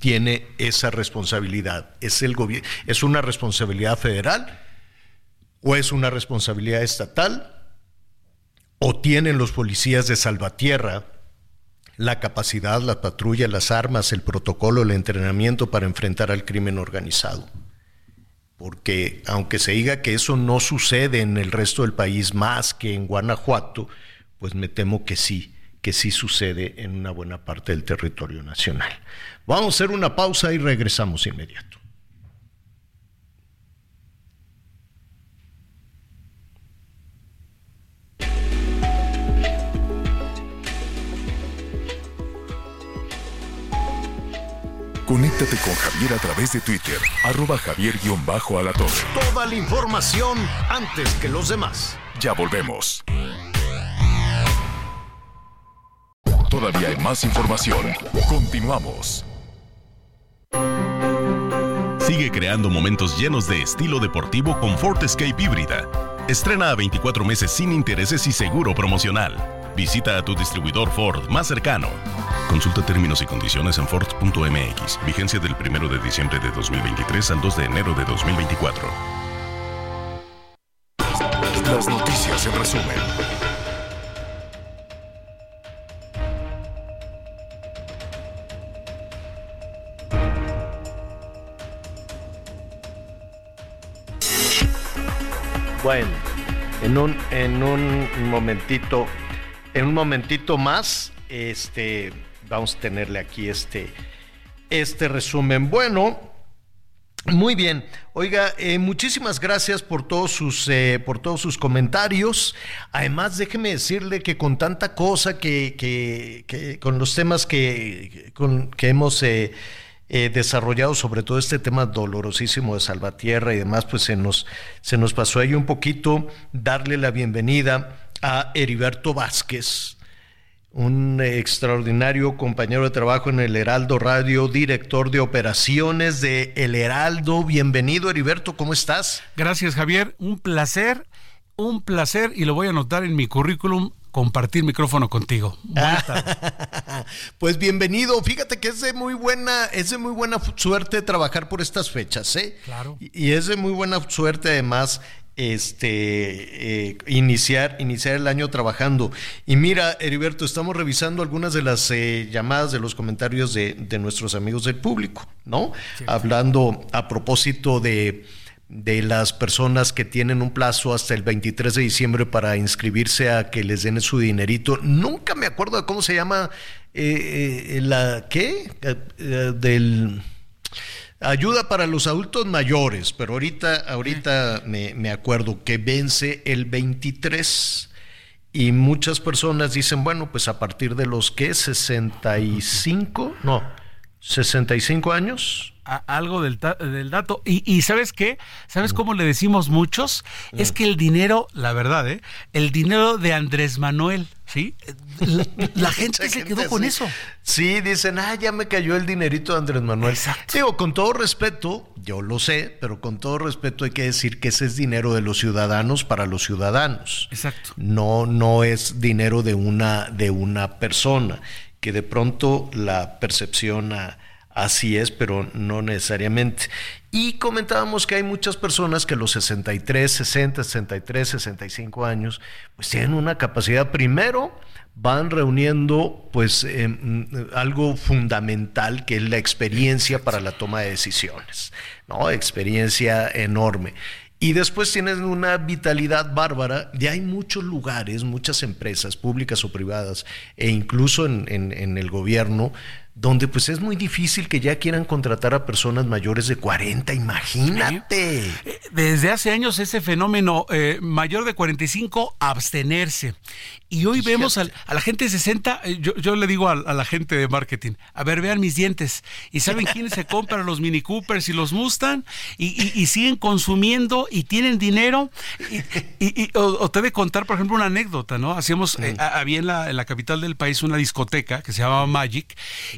tiene esa responsabilidad. ¿Es el gobierno, es una responsabilidad federal, o es una responsabilidad estatal, o tienen los policías de Salvatierra la capacidad, la patrulla, las armas, el protocolo, el entrenamiento para enfrentar al crimen organizado? Porque aunque se diga que eso no sucede en el resto del país más que en Guanajuato, pues me temo que sí. que sí sucede en una buena parte del territorio nacional. Vamos a hacer una pausa y regresamos inmediato. Conéctate con Javier a través de Twitter, arroba Javier-Alatorre. Toda la información antes que los demás. Ya volvemos. Todavía hay más información. Continuamos. Sigue creando momentos llenos de estilo deportivo con Ford Escape híbrida. Estrena a veinticuatro meses sin intereses y seguro promocional. Visita a tu distribuidor Ford más cercano. Consulta términos y condiciones en Ford punto M X. Vigencia del primero de diciembre de dos mil veintitrés al dos de enero de dos mil veinticuatro. Las noticias en resumen. Bueno, en un, en un momentito, en un momentito más, este, vamos a tenerle aquí este, este resumen. Bueno, muy bien. Oiga, eh, muchísimas gracias por todos sus, eh, por todos sus comentarios. Además, déjeme decirle que con tanta cosa que, que, que con los temas que, con, que hemos eh, Eh, desarrollado, sobre todo este tema dolorosísimo de Salvatierra y demás, pues se nos, se nos pasó ahí un poquito darle la bienvenida a Heriberto Vázquez, un extraordinario compañero de trabajo en el Heraldo Radio, director de operaciones de El Heraldo. Bienvenido, Heriberto, ¿cómo estás? Gracias, Javier, un placer, un placer, y lo voy a anotar en mi currículum, compartir micrófono contigo. Buenas tardes. Pues bienvenido. Fíjate que es de muy buena, es de muy buena suerte trabajar por estas fechas, ¿eh? Claro. Y es de muy buena suerte además este eh, iniciar, iniciar el año trabajando. Y mira, Heriberto, estamos revisando algunas de las eh, llamadas, de los comentarios de, de nuestros amigos del público, ¿no? Sí, hablando sí. a propósito de de las personas que tienen un plazo hasta el veintitrés de diciembre para inscribirse a que les den su dinerito. Nunca me acuerdo de cómo se llama eh, eh, la ¿qué? Eh, eh, del ayuda para los adultos mayores, pero ahorita, ahorita sí. me, me acuerdo que vence el veintitrés y muchas personas dicen, bueno, pues a partir de los que sesenta y cinco, no, sesenta y cinco años... A algo del, ta- del dato. Y, y ¿sabes qué? ¿Sabes cómo le decimos muchos? Mm. Es que el dinero, la verdad, ¿eh? El dinero de Andrés Manuel, ¿sí? La, la gente se quedó gente, con sí. eso. Sí, dicen, ah, ya me cayó el dinerito de Andrés Manuel. Exacto. Digo, con todo respeto, yo lo sé, pero con todo respeto hay que decir que ese es dinero de los ciudadanos para los ciudadanos. Exacto. No, no es dinero de una, de una persona, que de pronto la percepción a así es, pero no necesariamente. Y comentábamos que hay muchas personas que a los sesenta y tres, sesenta, sesenta y tres, sesenta y cinco años, pues tienen una capacidad. Primero, van reuniendo pues eh, algo fundamental que es la experiencia para la toma de decisiones, ¿no? Experiencia enorme. Y después tienen una vitalidad bárbara. Ya hay muchos lugares, muchas empresas públicas o privadas, e incluso en, en, en el gobierno, donde pues es muy difícil que ya quieran contratar a personas mayores de cuarenta, imagínate. Desde hace años ese fenómeno, eh, mayor de cuarenta y cinco, abstenerse. Y hoy Fíjate. vemos al, a la gente de sesenta, yo, yo le digo a, a la gente de marketing, a ver, vean mis dientes, y saben quiénes se compran los Mini Coopers y los Mustang, y, y, y siguen consumiendo, y tienen dinero, y, y, y, o, o te de contar, por ejemplo, una anécdota, ¿no? Hacíamos, eh, había en la, en la capital del país una discoteca que se llamaba Magic,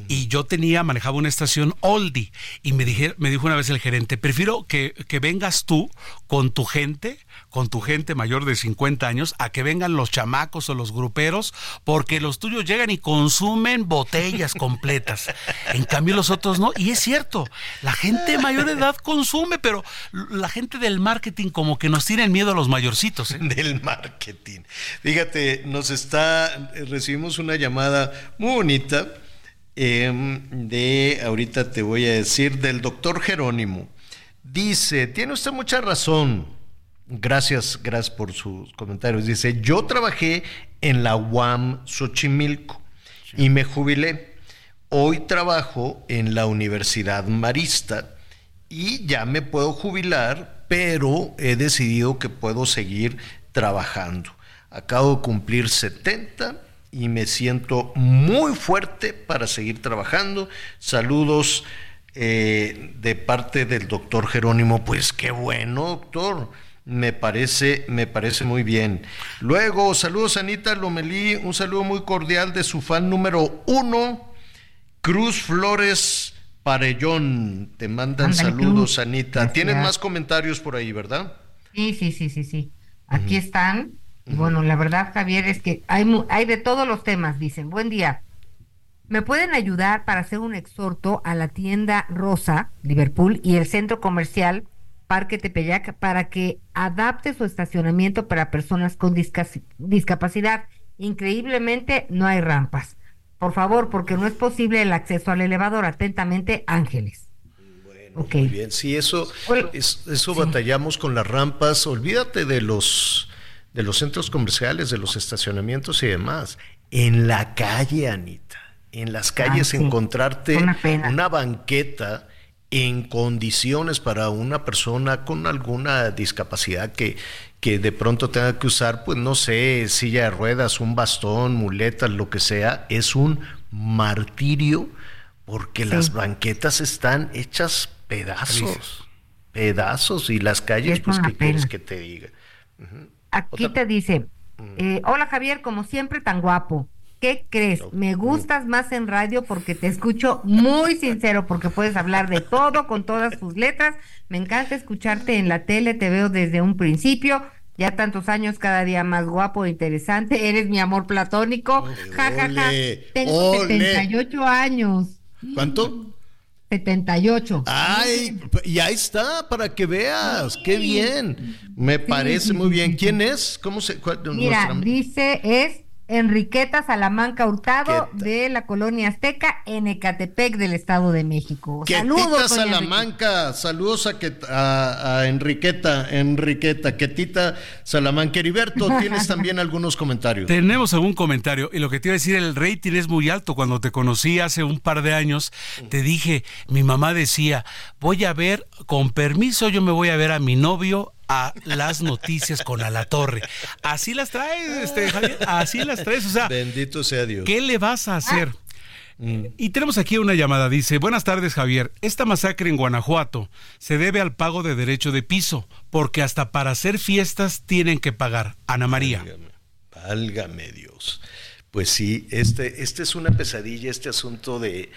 y yo tenía, manejaba una estación Oldie, y me dije, me dijo una vez el gerente, prefiero que, que vengas tú con tu gente, con tu gente mayor de cincuenta años, a que vengan los chamacos o los gruperos, porque los tuyos llegan y consumen botellas completas, en cambio los otros no. Y es cierto, la gente de mayor edad consume, pero la gente del marketing como que nos tienen miedo a los mayorcitos, ¿eh? Del marketing. Fíjate, nos está, recibimos una llamada muy bonita, Eh, de ahorita te voy a decir, del doctor Jerónimo. Dice, tiene usted mucha razón, gracias, gracias por sus comentarios. Dice, yo trabajé en la UAM Xochimilco, sí, y me jubilé. Hoy trabajo en la Universidad Marista y ya me puedo jubilar, pero he decidido que puedo seguir trabajando. Acabo de cumplir setenta y me siento muy fuerte para seguir trabajando. Saludos, eh, de parte del doctor Jerónimo. Pues qué bueno, doctor. Me parece, me parece muy bien. Luego, saludos a Anita Lomelí. Un saludo muy cordial de su fan número uno, Cruz Flores Parellón. Te mandan Andale, saludos, tú. Anita. Gracias. Tienen más comentarios por ahí, ¿verdad? Sí, sí, sí, sí, sí. Aquí uh-huh. están. Y bueno, la verdad, Javier, es que hay, hay de todos los temas. Dicen, buen día, ¿me pueden ayudar para hacer un exhorto a la tienda Rosa Liverpool y el centro comercial Parque Tepeyac para que adapte su estacionamiento para personas con discapac- discapacidad? Increíblemente no hay rampas. Por favor, porque no es posible el acceso al elevador. Atentamente, Ángeles. Bueno, okay. Muy bien, sí, eso, bueno, es, eso sí. Batallamos con las rampas. Olvídate de los... de los centros comerciales, de los estacionamientos y demás. En la calle, Anita, en las calles, ah, sí. encontrarte una, una banqueta en condiciones para una persona con alguna discapacidad que, que de pronto tenga que usar, pues no sé, silla de ruedas, un bastón, muletas, lo que sea, es un martirio porque sí. las banquetas están hechas pedazos, pedazos, y las calles, es pues, ¿qué pena. quieres que te diga? Uh-huh. Aquí te dice, eh, hola Javier, como siempre tan guapo, ¿qué crees? Me gustas más en radio porque te escucho muy sincero, porque puedes hablar de todo con todas tus letras. Me encanta escucharte en la tele, te veo desde un principio, ya tantos años, cada día más guapo e interesante, eres mi amor platónico. Ole, ja, ja, ja. Tengo ole. setenta y ocho años. ¿Cuánto? setenta y ocho. Ay, y ahí está, para que veas, sí. qué bien. Me parece sí. muy bien. ¿Quién es? ¿Cómo se? Cuál, Mira, nuestra... dice, es Enriqueta Salamanca Hurtado, Quieta. de la Colonia Azteca, en Ecatepec, del Estado de México. Quietita, saludos, Salamanca, saludos a, que, a, a Enriqueta, Enriqueta, Quietita Salamanca. Heriberto, tienes también algunos comentarios. Tenemos algún comentario, y lo que te iba a decir, el rating es muy alto. Cuando te conocí hace un par de años, te dije, mi mamá decía, voy a ver, con permiso, yo me voy a ver a mi novio, a las noticias con Alatorre. Así las traes, este, Javier, así las traes, o sea, bendito sea Dios. ¿Qué le vas a hacer? Mm. Y tenemos aquí una llamada, dice, buenas tardes, Javier. Esta masacre en Guanajuato se debe al pago de derecho de piso, porque hasta para hacer fiestas tienen que pagar. Ana María. Válgame, válgame Dios. Pues sí, este, este es una pesadilla, este asunto de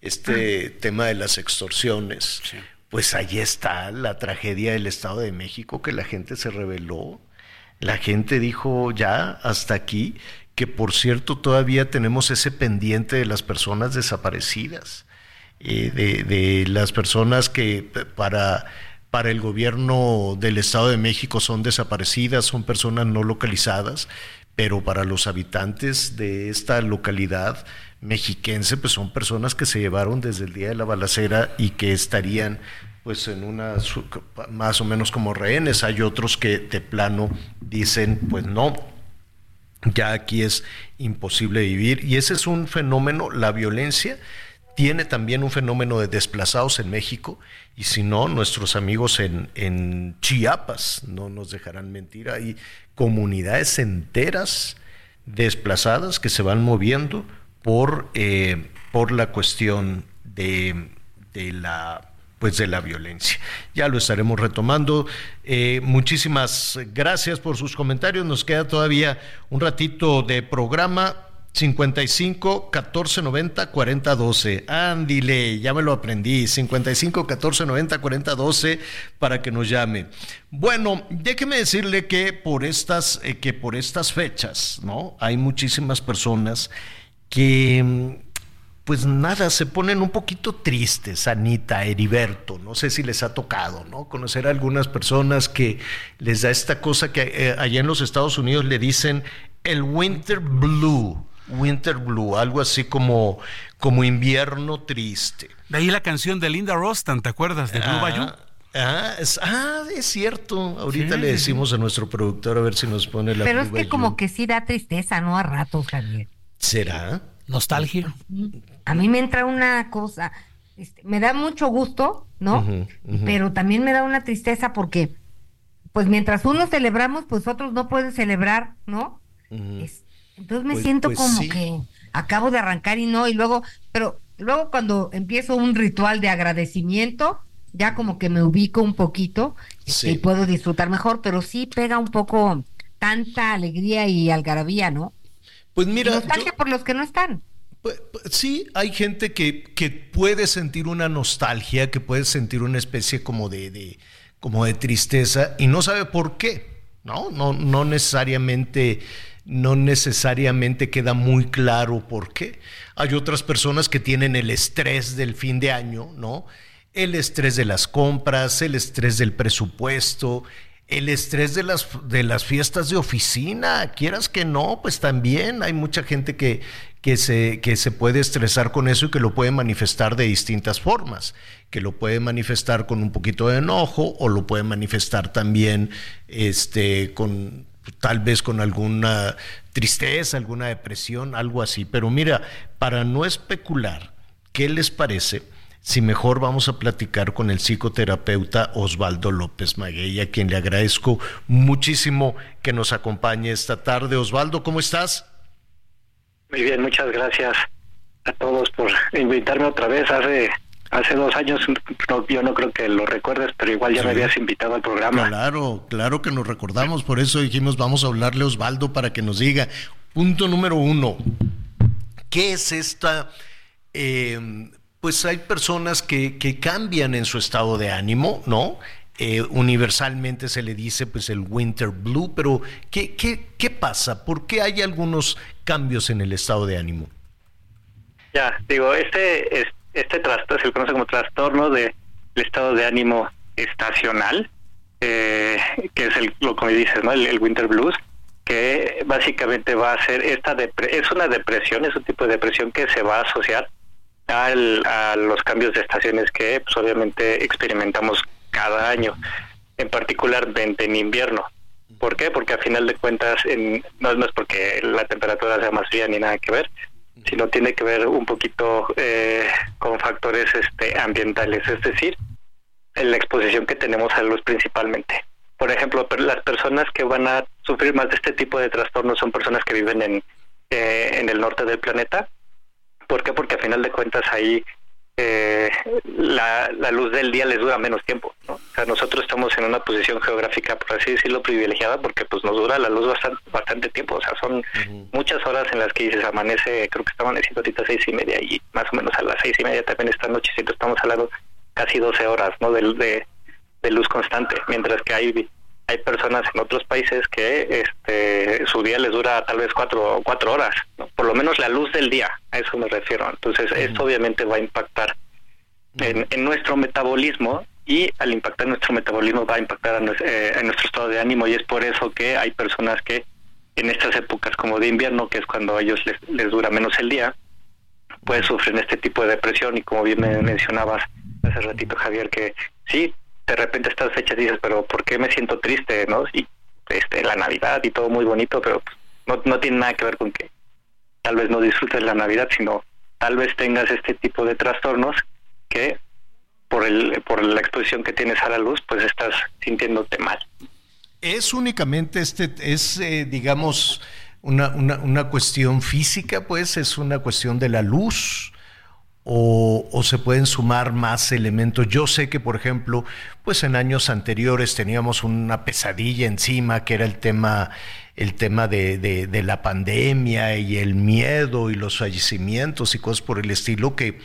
este ah. tema de las extorsiones. Sí. Pues ahí está la tragedia del Estado de México, que la gente se rebeló, la gente dijo ya hasta aquí, que por cierto todavía tenemos ese pendiente de las personas desaparecidas, eh, de, de las personas que para, para el gobierno del Estado de México son desaparecidas, son personas no localizadas, pero para los habitantes de esta localidad mexiquense, pues son personas que se llevaron desde el día de la balacera y que estarían pues en una, más o menos como rehenes. Hay otros que de plano dicen, pues no, ya aquí es imposible vivir. Y ese es un fenómeno, la violencia tiene también un fenómeno de desplazados en México, y si no, nuestros amigos en, en Chiapas no nos dejarán mentir, hay comunidades enteras desplazadas que se van moviendo por, eh, por la cuestión de, de la... pues de la violencia. Ya lo estaremos retomando. Eh, muchísimas gracias por sus comentarios. Nos queda todavía un ratito de programa. Cincuenta y cinco, catorce noventa, cuarenta doce. Ándile, ya me lo aprendí. cincuenta y cinco, catorce noventa, cuarenta doce para que nos llame. Bueno, déjeme decirle que por estas, eh, que por estas fechas, ¿no?, hay muchísimas personas que... pues nada, se ponen un poquito tristes, Anita, Heriberto, no sé si les ha tocado, ¿no?, conocer a algunas personas que les da esta cosa que eh, allá en los Estados Unidos le dicen el winter blue, winter blue, algo así como, como invierno triste. De ahí la canción de Linda Rostan, ¿te acuerdas? De Blue ah, Bayou. Ah es, ah, es cierto. Ahorita sí, le decimos sí. a nuestro productor a ver si nos pone la Pero Blue es que Bayou. Como que sí da tristeza, ¿no?, a ratos, Javier. ¿Será? Nostalgia. A mí me entra una cosa, este, me da mucho gusto, ¿no? Uh-huh, uh-huh. Pero también me da una tristeza porque, pues mientras unos celebramos, pues otros no pueden celebrar, ¿no? Uh-huh. Es, entonces me pues, siento pues como sí. que acabo de arrancar y no, y luego, pero luego cuando empiezo un ritual de agradecimiento, ya como que me ubico un poquito sí. y puedo disfrutar mejor, pero sí pega un poco tanta alegría y algarabía, ¿no? Pues mira, nostalgia yo, por los que no están. Pues, pues, sí, hay gente que, que puede sentir una nostalgia, que puede sentir una especie como de, de, como de tristeza y no sabe por qué, ¿no? No, no necesariamente, no necesariamente queda muy claro por qué. Hay otras personas que tienen el estrés del fin de año, ¿no? El estrés de las compras, el estrés del presupuesto, el estrés de las de las fiestas de oficina, quieras que no, pues también hay mucha gente que, que, se, que se puede estresar con eso y que lo puede manifestar de distintas formas, que lo puede manifestar con un poquito de enojo o lo puede manifestar también este, con tal vez con alguna tristeza, alguna depresión, algo así. Pero mira, para no especular, ¿qué les parece si mejor vamos a platicar con el psicoterapeuta Osvaldo López-Maguey, a quien le agradezco muchísimo que nos acompañe esta tarde? Osvaldo, ¿cómo estás? Muy bien, muchas gracias a todos por invitarme otra vez. Hace hace dos años, no, yo no creo que lo recuerdes, pero igual ya sí. me habías invitado al programa. Claro, claro que nos recordamos, por eso dijimos vamos a hablarle a Osvaldo para que nos diga. Punto número uno, ¿qué es esta... Eh, pues hay personas que, que cambian en su estado de ánimo, ¿no? Eh, universalmente se le dice pues el winter blue, pero ¿qué, qué, qué pasa? ¿Por qué hay algunos cambios en el estado de ánimo? Ya, digo, este, este trastorno se conoce como trastorno del estado de ánimo estacional, eh, que es el, lo como dices, ¿no? El, el winter blues, que básicamente va a ser, esta depre- es una depresión, es un tipo de depresión que se va a asociar Al, a los cambios de estaciones que pues, obviamente experimentamos cada año, en particularmente en invierno. ¿Por qué? Porque a final de cuentas en, no, no es porque la temperatura sea más fría ni nada que ver, sino tiene que ver un poquito eh, con factores este, ambientales, es decir, en la exposición que tenemos a la luz principalmente. Por ejemplo, las personas que van a sufrir más de este tipo de trastornos son personas que viven en, eh, en el norte del planeta. ¿Por qué? Porque a final de cuentas ahí eh, la, la luz del día les dura menos tiempo, ¿no? O sea, nosotros estamos en una posición geográfica, por así decirlo, privilegiada, porque pues nos dura la luz bastante, bastante tiempo. O sea, son uh-huh. muchas horas en las que dices, amanece, creo que está amaneciendo ahorita seis y media, y más o menos a las seis y media también esta nochecito estamos hablando casi doce horas, ¿no? De, de, de luz constante, mientras que hay hay personas en otros países que este su día les dura tal vez cuatro, cuatro horas, ¿no? Por lo menos la luz del día, a eso me refiero. Entonces uh-huh. esto obviamente va a impactar en, en nuestro metabolismo, y al impactar nuestro metabolismo va a impactar a nuestro, eh, en nuestro estado de ánimo, y es por eso que hay personas que en estas épocas como de invierno, que es cuando a ellos les, les dura menos el día, pues sufren este tipo de depresión, y como bien me mencionabas, hace ratito, Javier, que sí, de repente estas fechas dices, pero ¿por qué me siento triste, no? Y este, la Navidad y todo muy bonito, pero pues, no, no tiene nada que ver con que tal vez no disfrutes la Navidad, sino tal vez tengas este tipo de trastornos que por el por la exposición que tienes a la luz, pues estás sintiéndote mal. ¿Es únicamente este, es eh, digamos, una, una, una cuestión física, pues? ¿Es una cuestión de la luz? O, o se pueden sumar más elementos? Yo sé que, por ejemplo, pues en años anteriores teníamos una pesadilla encima, que era el tema, el tema de, de, de la pandemia y el miedo y los fallecimientos y cosas por el estilo que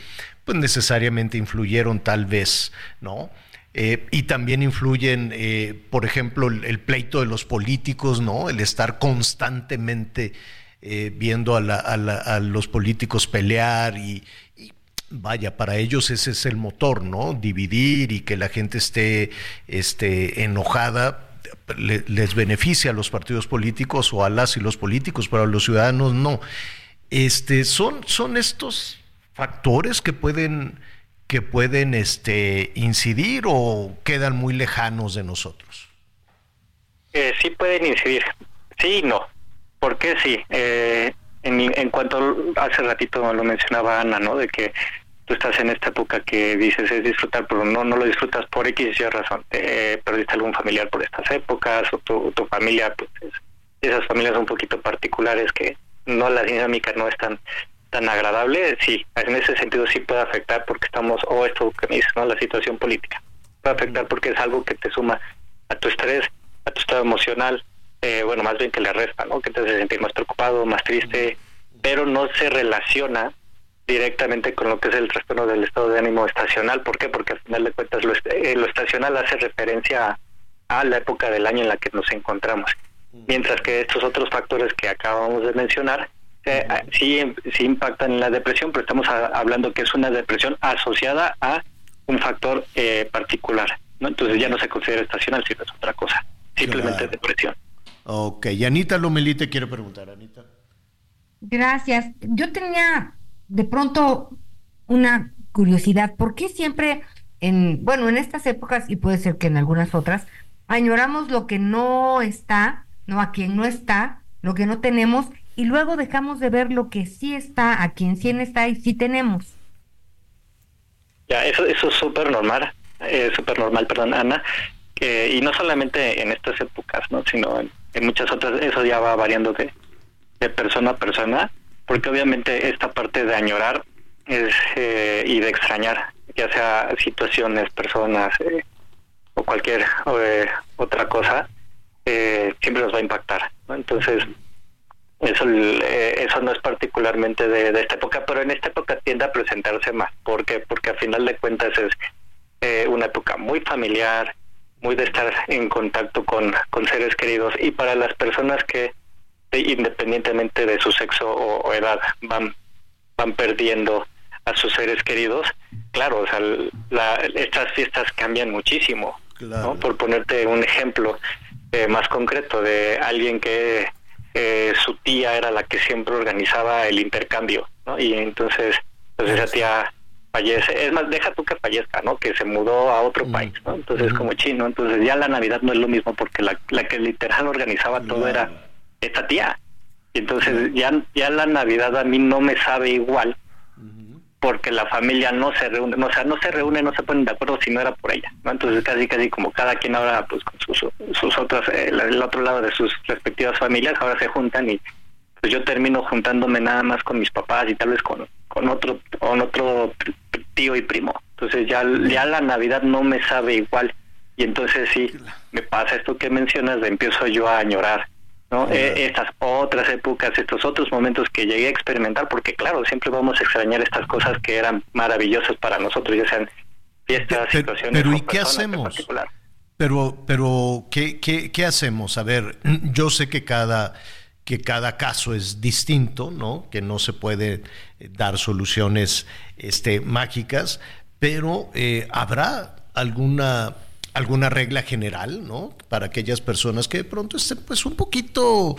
pues necesariamente influyeron tal vez, ¿no? Eh, y también influyen, eh, por ejemplo, el, el pleito de los políticos, ¿no? El estar constantemente eh, viendo a, la, a, la, a los políticos pelear y vaya, para ellos ese es el motor, ¿no? Dividir y que la gente esté este, enojada le, les beneficia a los partidos políticos o a las y los políticos, pero a los ciudadanos no. Este, son, son estos factores que pueden, que pueden este, incidir o quedan muy lejanos de nosotros. Eh, sí pueden incidir, sí y no. ¿Por qué sí? Eh... En, en cuanto hace ratito lo mencionaba Ana, ¿no? De que tú estás en esta época que dices es disfrutar, pero no no lo disfrutas por X y Y razón. Eh, perdiste algún familiar por estas épocas, o tu, tu familia, pues es, esas familias un poquito particulares que no, la dinámica no es tan, tan agradable. Sí, en ese sentido sí puede afectar porque estamos, o oh, esto que me dices, ¿no? La situación política. Puede afectar porque es algo que te suma a tu estrés, a tu estado emocional. Eh, bueno, más bien que le resta, ¿no? Que te hace sentir más preocupado, más triste, pero no se relaciona directamente con lo que es el trastorno del estado de ánimo estacional. ¿Por qué? Porque al final de cuentas lo, est- eh, lo estacional hace referencia a, a la época del año en la que nos encontramos. Mientras que estos otros factores que acabamos de mencionar eh, eh, sí, sí impactan en la depresión, pero estamos a- hablando que es una depresión asociada a un factor eh, particular, ¿no? Entonces ya no se considera estacional, sino es otra cosa, simplemente claro. Depresión. Ok, Anita Lomelí te quiero preguntar, Anita. Gracias. Yo tenía de pronto una curiosidad, ¿por qué siempre en, bueno, en estas épocas y puede ser que en algunas otras, añoramos lo que no está, no a quien no está, lo que no tenemos y luego dejamos de ver lo que sí está, a quien sí está y sí tenemos? Ya, eso, eso es súper normal, eh, súper normal, perdón, Ana, eh, y no solamente en estas épocas, ¿no? Sino en en muchas otras. Eso ya va variando de, de persona a persona, porque obviamente esta parte de añorar es, eh, y de extrañar, ya sea situaciones, personas eh, o cualquier eh, otra cosa, eh, siempre nos va a impactar, ¿no? Entonces, eso eh, eso no es particularmente de, de esta época, pero en esta época tiende a presentarse más. ¿Por qué? Porque al final de cuentas es eh, una época muy familiar, muy de estar en contacto con, con seres queridos, y para las personas que independientemente de su sexo o, o edad van van perdiendo a sus seres queridos, claro, o sea, la, estas fiestas cambian muchísimo, claro. ¿No? Por ponerte un ejemplo eh, más concreto de alguien que eh, su tía era la que siempre organizaba el intercambio, ¿no? Y entonces pues esa tía fallece, es más, deja tú que fallezca, ¿no? Que se mudó a otro mm. país, ¿no? Entonces mm. como chino, entonces ya la Navidad no es lo mismo porque la, la que literal organizaba todo mm. era esta tía. Entonces mm. ya, ya la Navidad a mí no me sabe igual mm. porque la familia no se reúne, o sea, no se reúne, no se ponen de acuerdo si no era por ella, ¿no? Entonces casi casi como cada quien ahora pues con sus, sus otras, eh, el otro lado de sus respectivas familias, ahora se juntan y pues yo termino juntándome nada más con mis papás y tal vez con con otro con otro tío y primo. Entonces ya, ya la Navidad no me sabe igual. Y entonces sí, me pasa esto que mencionas, de empiezo yo a añorar, ¿no? Uh-huh. Eh, estas otras épocas, estos otros momentos que llegué a experimentar, porque claro, siempre vamos a extrañar estas cosas que eran maravillosas para nosotros, ya sean fiestas, pero, situaciones. Pero ¿y qué hacemos? Pero, pero ¿qué, qué, ¿qué hacemos? A ver, yo sé que cada... que cada caso es distinto, ¿no? Que no se puede dar soluciones este, mágicas, pero eh, habrá alguna alguna regla general, ¿no? Para aquellas personas que de pronto estén pues un poquito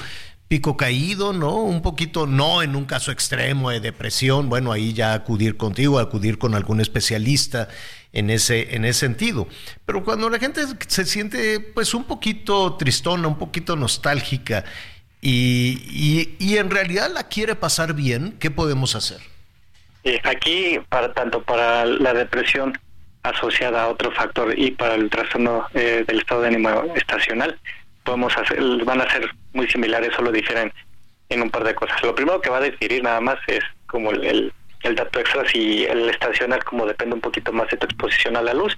pico caído, ¿no? Un poquito, no en un caso extremo de depresión, bueno, ahí ya acudir contigo, acudir con algún especialista en ese, en ese sentido. Pero cuando la gente se siente pues un poquito tristona, un poquito nostálgica y, y, y en realidad la quiere pasar bien, ¿qué podemos hacer? Eh, aquí, para tanto para la depresión asociada a otro factor y para el trastorno eh, del estado de ánimo estacional, podemos hacer, van a ser muy similares, solo difieren en un par de cosas. Lo primero que va a decidir nada más es como el, el, el dato extra, si el estacional como depende un poquito más de tu exposición a la luz.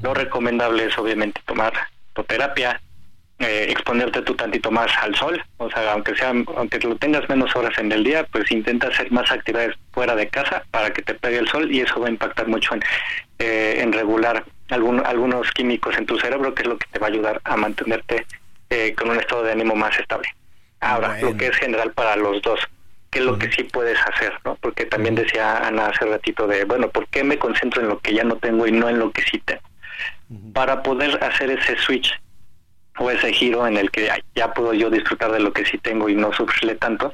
Lo recomendable es obviamente tomar tu terapia, eh, exponerte tú tantito más al sol, o sea, aunque sea aunque lo tengas menos horas en el día, pues intenta hacer más actividades fuera de casa para que te pegue el sol, y eso va a impactar mucho en, eh, en regular algún, algunos químicos en tu cerebro, que es lo que te va a ayudar a mantenerte Eh, con un estado de ánimo más estable. Ahora, bueno, lo que es general para los dos, ¿qué es lo uh-huh. que sí puedes hacer, ¿no? Porque también decía Ana hace ratito de, bueno, ¿por qué me concentro en lo que ya no tengo y no en lo que sí tengo? Uh-huh. Para poder hacer ese switch o ese giro en el que ay, ya puedo yo disfrutar de lo que sí tengo y no sufrirle tanto,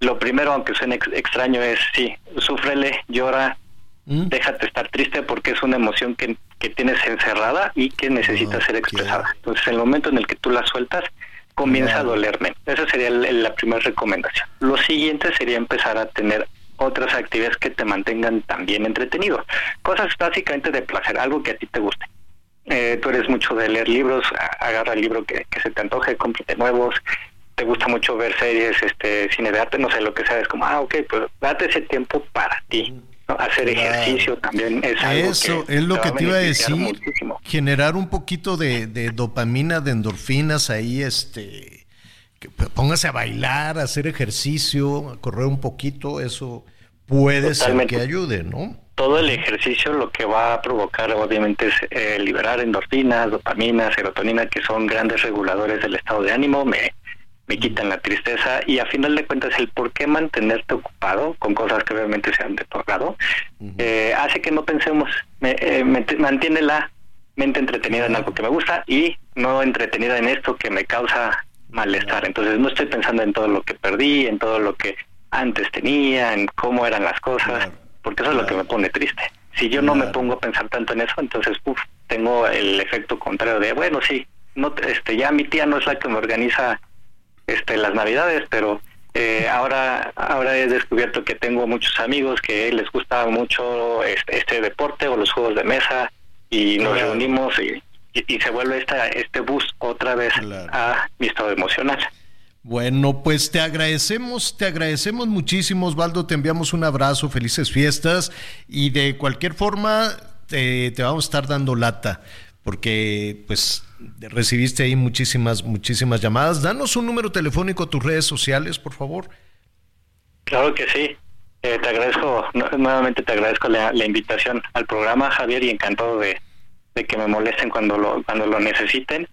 lo primero, aunque suene ex- extraño, es sí, súfrele, llora, uh-huh. déjate estar triste, porque es una emoción que... que tienes encerrada y que necesita oh, ser expresada. Yeah. Entonces, en el momento en el que tú la sueltas, comienza yeah. a dolerme. Esa sería el, la primera recomendación. Lo siguiente sería empezar a tener otras actividades que te mantengan también entretenido. Cosas básicamente de placer, algo que a ti te guste. Eh, tú eres mucho de leer libros, agarra el libro que, que se te antoje, cómprate nuevos. Te gusta mucho ver series, este, cine de arte, no sé, lo que sea. Es como, ah, ok, pues date ese tiempo para ti. Hacer ejercicio ah, también es algo eso, que es lo te que te iba a decir muchísimo. Generar un poquito de, de dopamina, de endorfinas ahí, este, que póngase a bailar, a hacer ejercicio, a correr un poquito, eso puede Totalmente. ser que ayude, ¿no? Todo el ejercicio lo que va a provocar obviamente es eh, liberar endorfinas, dopamina, serotonina, que son grandes reguladores del estado de ánimo, me me quitan la tristeza, y a final de cuentas el por qué mantenerte ocupado con cosas que obviamente sean de tu agrado uh-huh. eh, hace que no pensemos, me, eh, me, mantiene la mente entretenida en algo que me gusta y no entretenida en esto que me causa malestar. Entonces no estoy pensando en todo lo que perdí, en todo lo que antes tenía, en cómo eran las cosas, porque eso es lo que me pone triste. Si yo no me pongo a pensar tanto en eso, entonces uf, tengo el efecto contrario de, bueno, sí, no, este, ya mi tía no es la que me organiza Este, las navidades, pero eh, ahora ahora he descubierto que tengo muchos amigos que les gusta mucho este, este deporte o los juegos de mesa, y nos claro. reunimos y, y, y se vuelve esta, este bus otra vez claro. a mi estado emocional. Bueno, pues te agradecemos, te agradecemos muchísimo, Osvaldo, te enviamos un abrazo, felices fiestas, y de cualquier forma eh, te vamos a estar dando lata, porque pues recibiste ahí muchísimas, muchísimas llamadas. Danos un número telefónico, tus redes sociales, por favor. Claro que sí. Eh, te agradezco, nuevamente te agradezco la, la invitación al programa, Javier, y encantado de, de que me molesten cuando lo, cuando lo necesiten.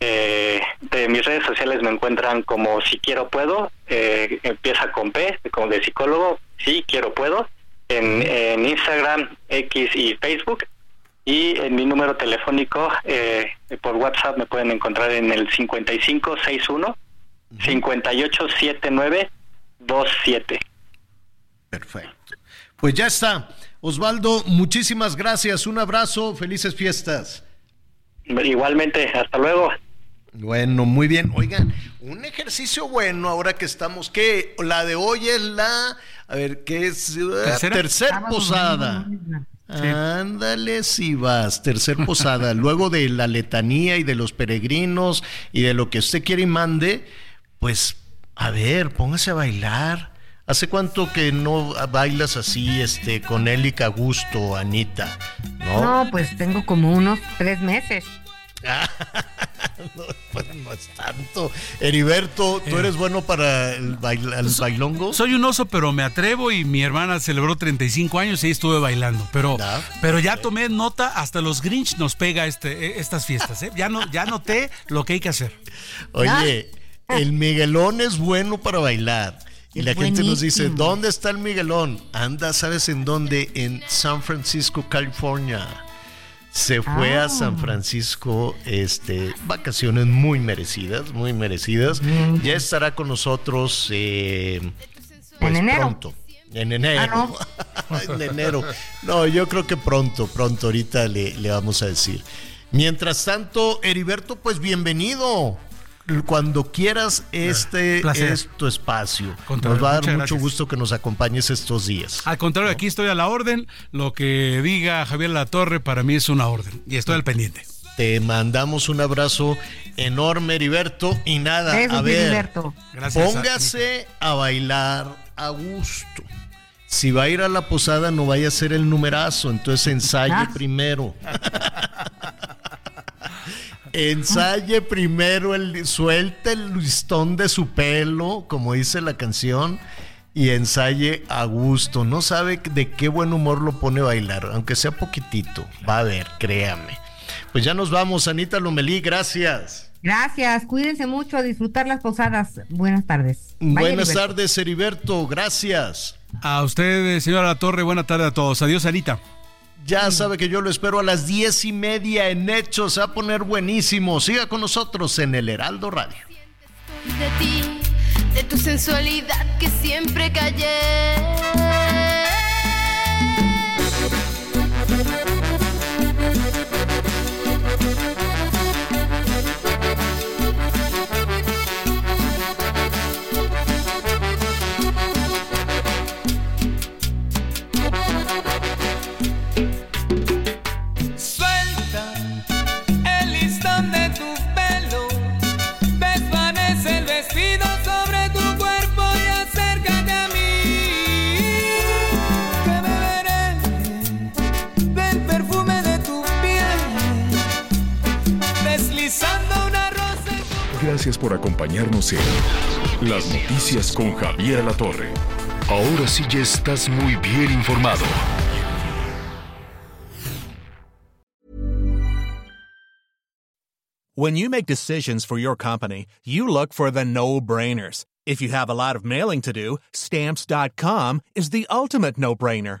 Eh, de mis redes sociales me encuentran como Si Quiero Puedo, eh, empieza con P, como de psicólogo, Si Quiero Puedo, en, en Instagram, X y Facebook. Y en mi número telefónico, eh, por WhatsApp, me pueden encontrar en el cincuenta y cinco sesenta y uno cincuenta y ocho setenta y nueve veintisiete. Perfecto. Pues ya está. Osvaldo, muchísimas gracias. Un abrazo. Felices fiestas. Igualmente. Hasta luego. Bueno, muy bien. Oigan, un ejercicio bueno ahora que estamos, ¿qué? La de hoy es la, a ver, ¿qué es? Tercera, Tercer posada. Sí. Ándale, si vas, tercer posada, luego de la letanía y de los peregrinos y de lo que usted quiere y mande, pues a ver, póngase a bailar. ¿Hace cuánto que no bailas así, este, con Élica Gusto, Anita? ¿No? No, pues tengo como unos tres meses. no, pues no es tanto. Heriberto, ¿tú eres bueno para el, bail, el so, bailongo? Soy un oso, pero me atrevo, y mi hermana celebró treinta y cinco años y ahí estuve bailando, pero, ¿Ah? pero ya tomé nota, hasta los Grinch nos pega este, estas fiestas, ¿eh? Ya no, ya noté lo que hay que hacer. Oye, el Miguelón es bueno para bailar. Y la Buenísimo. gente nos dice, ¿dónde está el Miguelón? Anda, ¿sabes en dónde? En San Francisco, California. se fue ah. a San Francisco, este, vacaciones muy merecidas, muy merecidas. Mm. Ya estará con nosotros eh, pues, en enero. Pronto. En enero. Ah, no. En enero. No, yo creo que pronto, pronto, ahorita le, le vamos a decir. Mientras tanto, Heriberto, pues bienvenido. Cuando quieras, este Placer. Es tu espacio. Contrario, nos va a dar mucho gracias. Gusto que nos acompañes estos días. Al contrario, ¿no? Aquí estoy a la orden. Lo que diga Javier Alatorre para mí es una orden y estoy sí. al pendiente. Te mandamos un abrazo enorme, Heriberto. Y nada, Gracias, a ver, Heriberto. Póngase a, a bailar a gusto. Si va a ir a la posada, no vaya a ser el numerazo, entonces ensaye ¿Ah? primero. Ensaye primero, el, suelta el listón de su pelo, como dice la canción, y ensaye a gusto. No sabe de qué buen humor lo pone a bailar, aunque sea poquitito. Va a ver, créame. Pues ya nos vamos, Anita Lomelí, gracias. Gracias, cuídense mucho, a disfrutar las posadas. Buenas tardes. Vaya, Buenas Heriberto. tardes, Heriberto, gracias. A ustedes, señora Alatorre, buena tarde a todos. Adiós, Anita. Ya sabe que yo lo espero a las diez y media en Hechos. A poner buenísimo. Siga con nosotros en el Heraldo Radio. De ti, de tu sensualidad que siempre callé. Gracias por acompañarnos en Las Noticias con Javier Alatorre. Ahora sí ya estás muy bien informado. When you make decisions for your company, you look for the no-brainers. If you have a lot of mailing to do, Stamps dot com is the ultimate no-brainer.